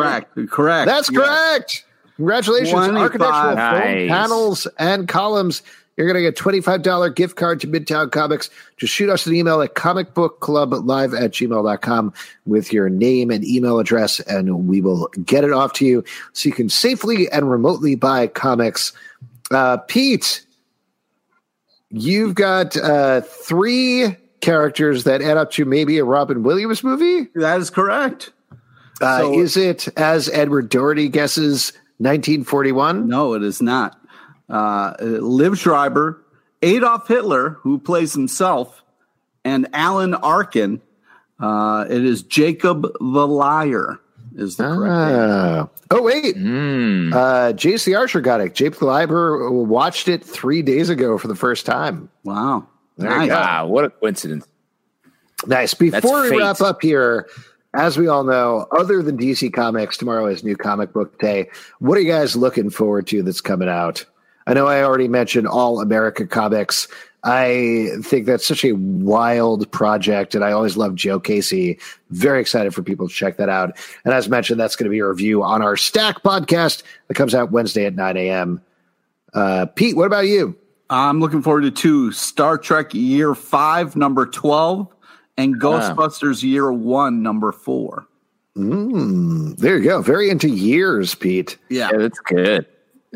Correct. That's correct. Congratulations, 25. Architectural foam panels and columns. You're going to get a $25 gift card to Midtown Comics. Just shoot us an email at comicbookclublive@gmail.com with your name and email address, and we will get it off to you so you can safely and remotely buy comics. Pete, you've got three characters that add up to maybe a Robin Williams movie? That is correct. So is it, as Edward Doherty guesses, 1941? No, it is not. Liv Schreiber, Adolf Hitler, who plays himself, and Alan Arkin. It is Jacob the Liar is the correct answer. Oh, wait. Jace the Archer got it. Jacob the Liar watched it 3 days ago for the first time. Wow. Nice. Wow, what a coincidence. Nice. Before we wrap up here, as we all know, other than DC Comics, tomorrow is New Comic Book Day. What are you guys looking forward to that's coming out? I know I already mentioned All America Comics. I think that's such a wild project, and I always love Joe Casey. Very excited for people to check that out. And as mentioned, that's going to be a review on our Stack podcast that comes out Wednesday at 9 a.m. Pete, what about you? I'm looking forward to two: Star Trek Year 5, number 12, and Ghostbusters Year 1, number 4. There you go. Very into years, Pete. Yeah that's good.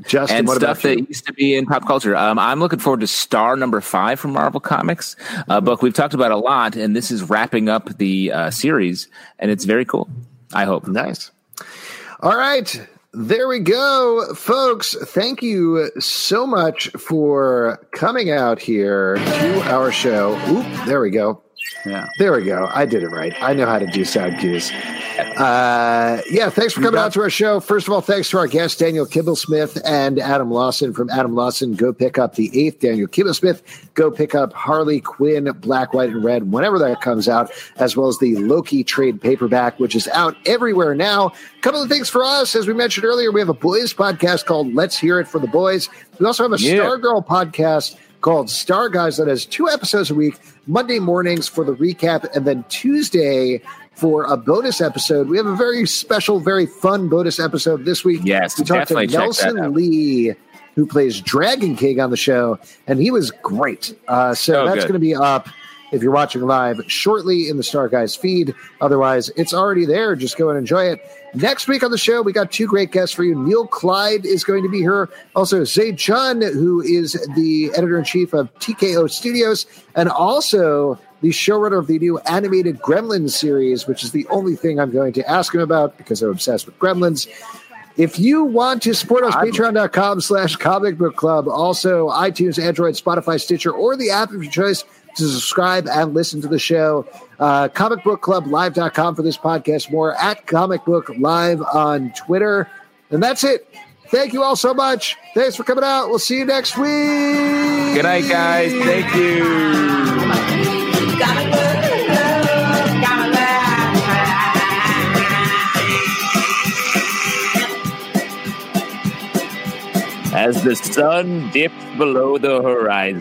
Justin, and stuff that used to be in pop culture. I'm looking forward to Star number 5 from Marvel Comics, a book we've talked about a lot, and this is wrapping up the series, and it's very cool, I hope. Nice. All right. There we go, folks. Thank you so much for coming out here to our show. Oop, there we go. Yeah, there we go. I did it right. I know how to do sound cues. Yeah, thanks for coming out to our show. First of all, thanks to our guests, Daniel Kibblesmith and Adam Lawson. From Adam Lawson, go pick up The Eighth. Daniel Kibblesmith, go pick up Harley Quinn, Black, White, and Red, whenever that comes out, as well as the Loki trade paperback, which is out everywhere now. A couple of things for us. As we mentioned earlier, we have a boys podcast called Let's Hear It for the Boys. We also have a Stargirl podcast called Star Guys that has 2 episodes a week, Monday mornings for the recap, and then Tuesday for a bonus episode. We have a very special, very fun bonus episode this week. Yes, we talked to Nelson Lee, who plays Dragon King on the show, and he was great. So that's going to be up, if you're watching live, shortly in the Star Guys feed. Otherwise, it's already there. Just go and enjoy it. Next week on the show, we got 2 great guests for you. Neil Clyde is going to be here. Also, Zay Chun, who is the editor-in-chief of TKO Studios, and also the showrunner of the new animated Gremlins series, which is the only thing I'm going to ask him about because I'm obsessed with Gremlins. If you want to support us, patreon.com/comicbookclub. Also, iTunes, Android, Spotify, Stitcher, or the app of your choice to subscribe and listen to the show. Comicbookclublive.com for this podcast. More at comicbooklive on Twitter. And that's it. Thank you all so much. Thanks for coming out. We'll see you next week. Good night, guys. Thank you. As the sun dips below the horizon,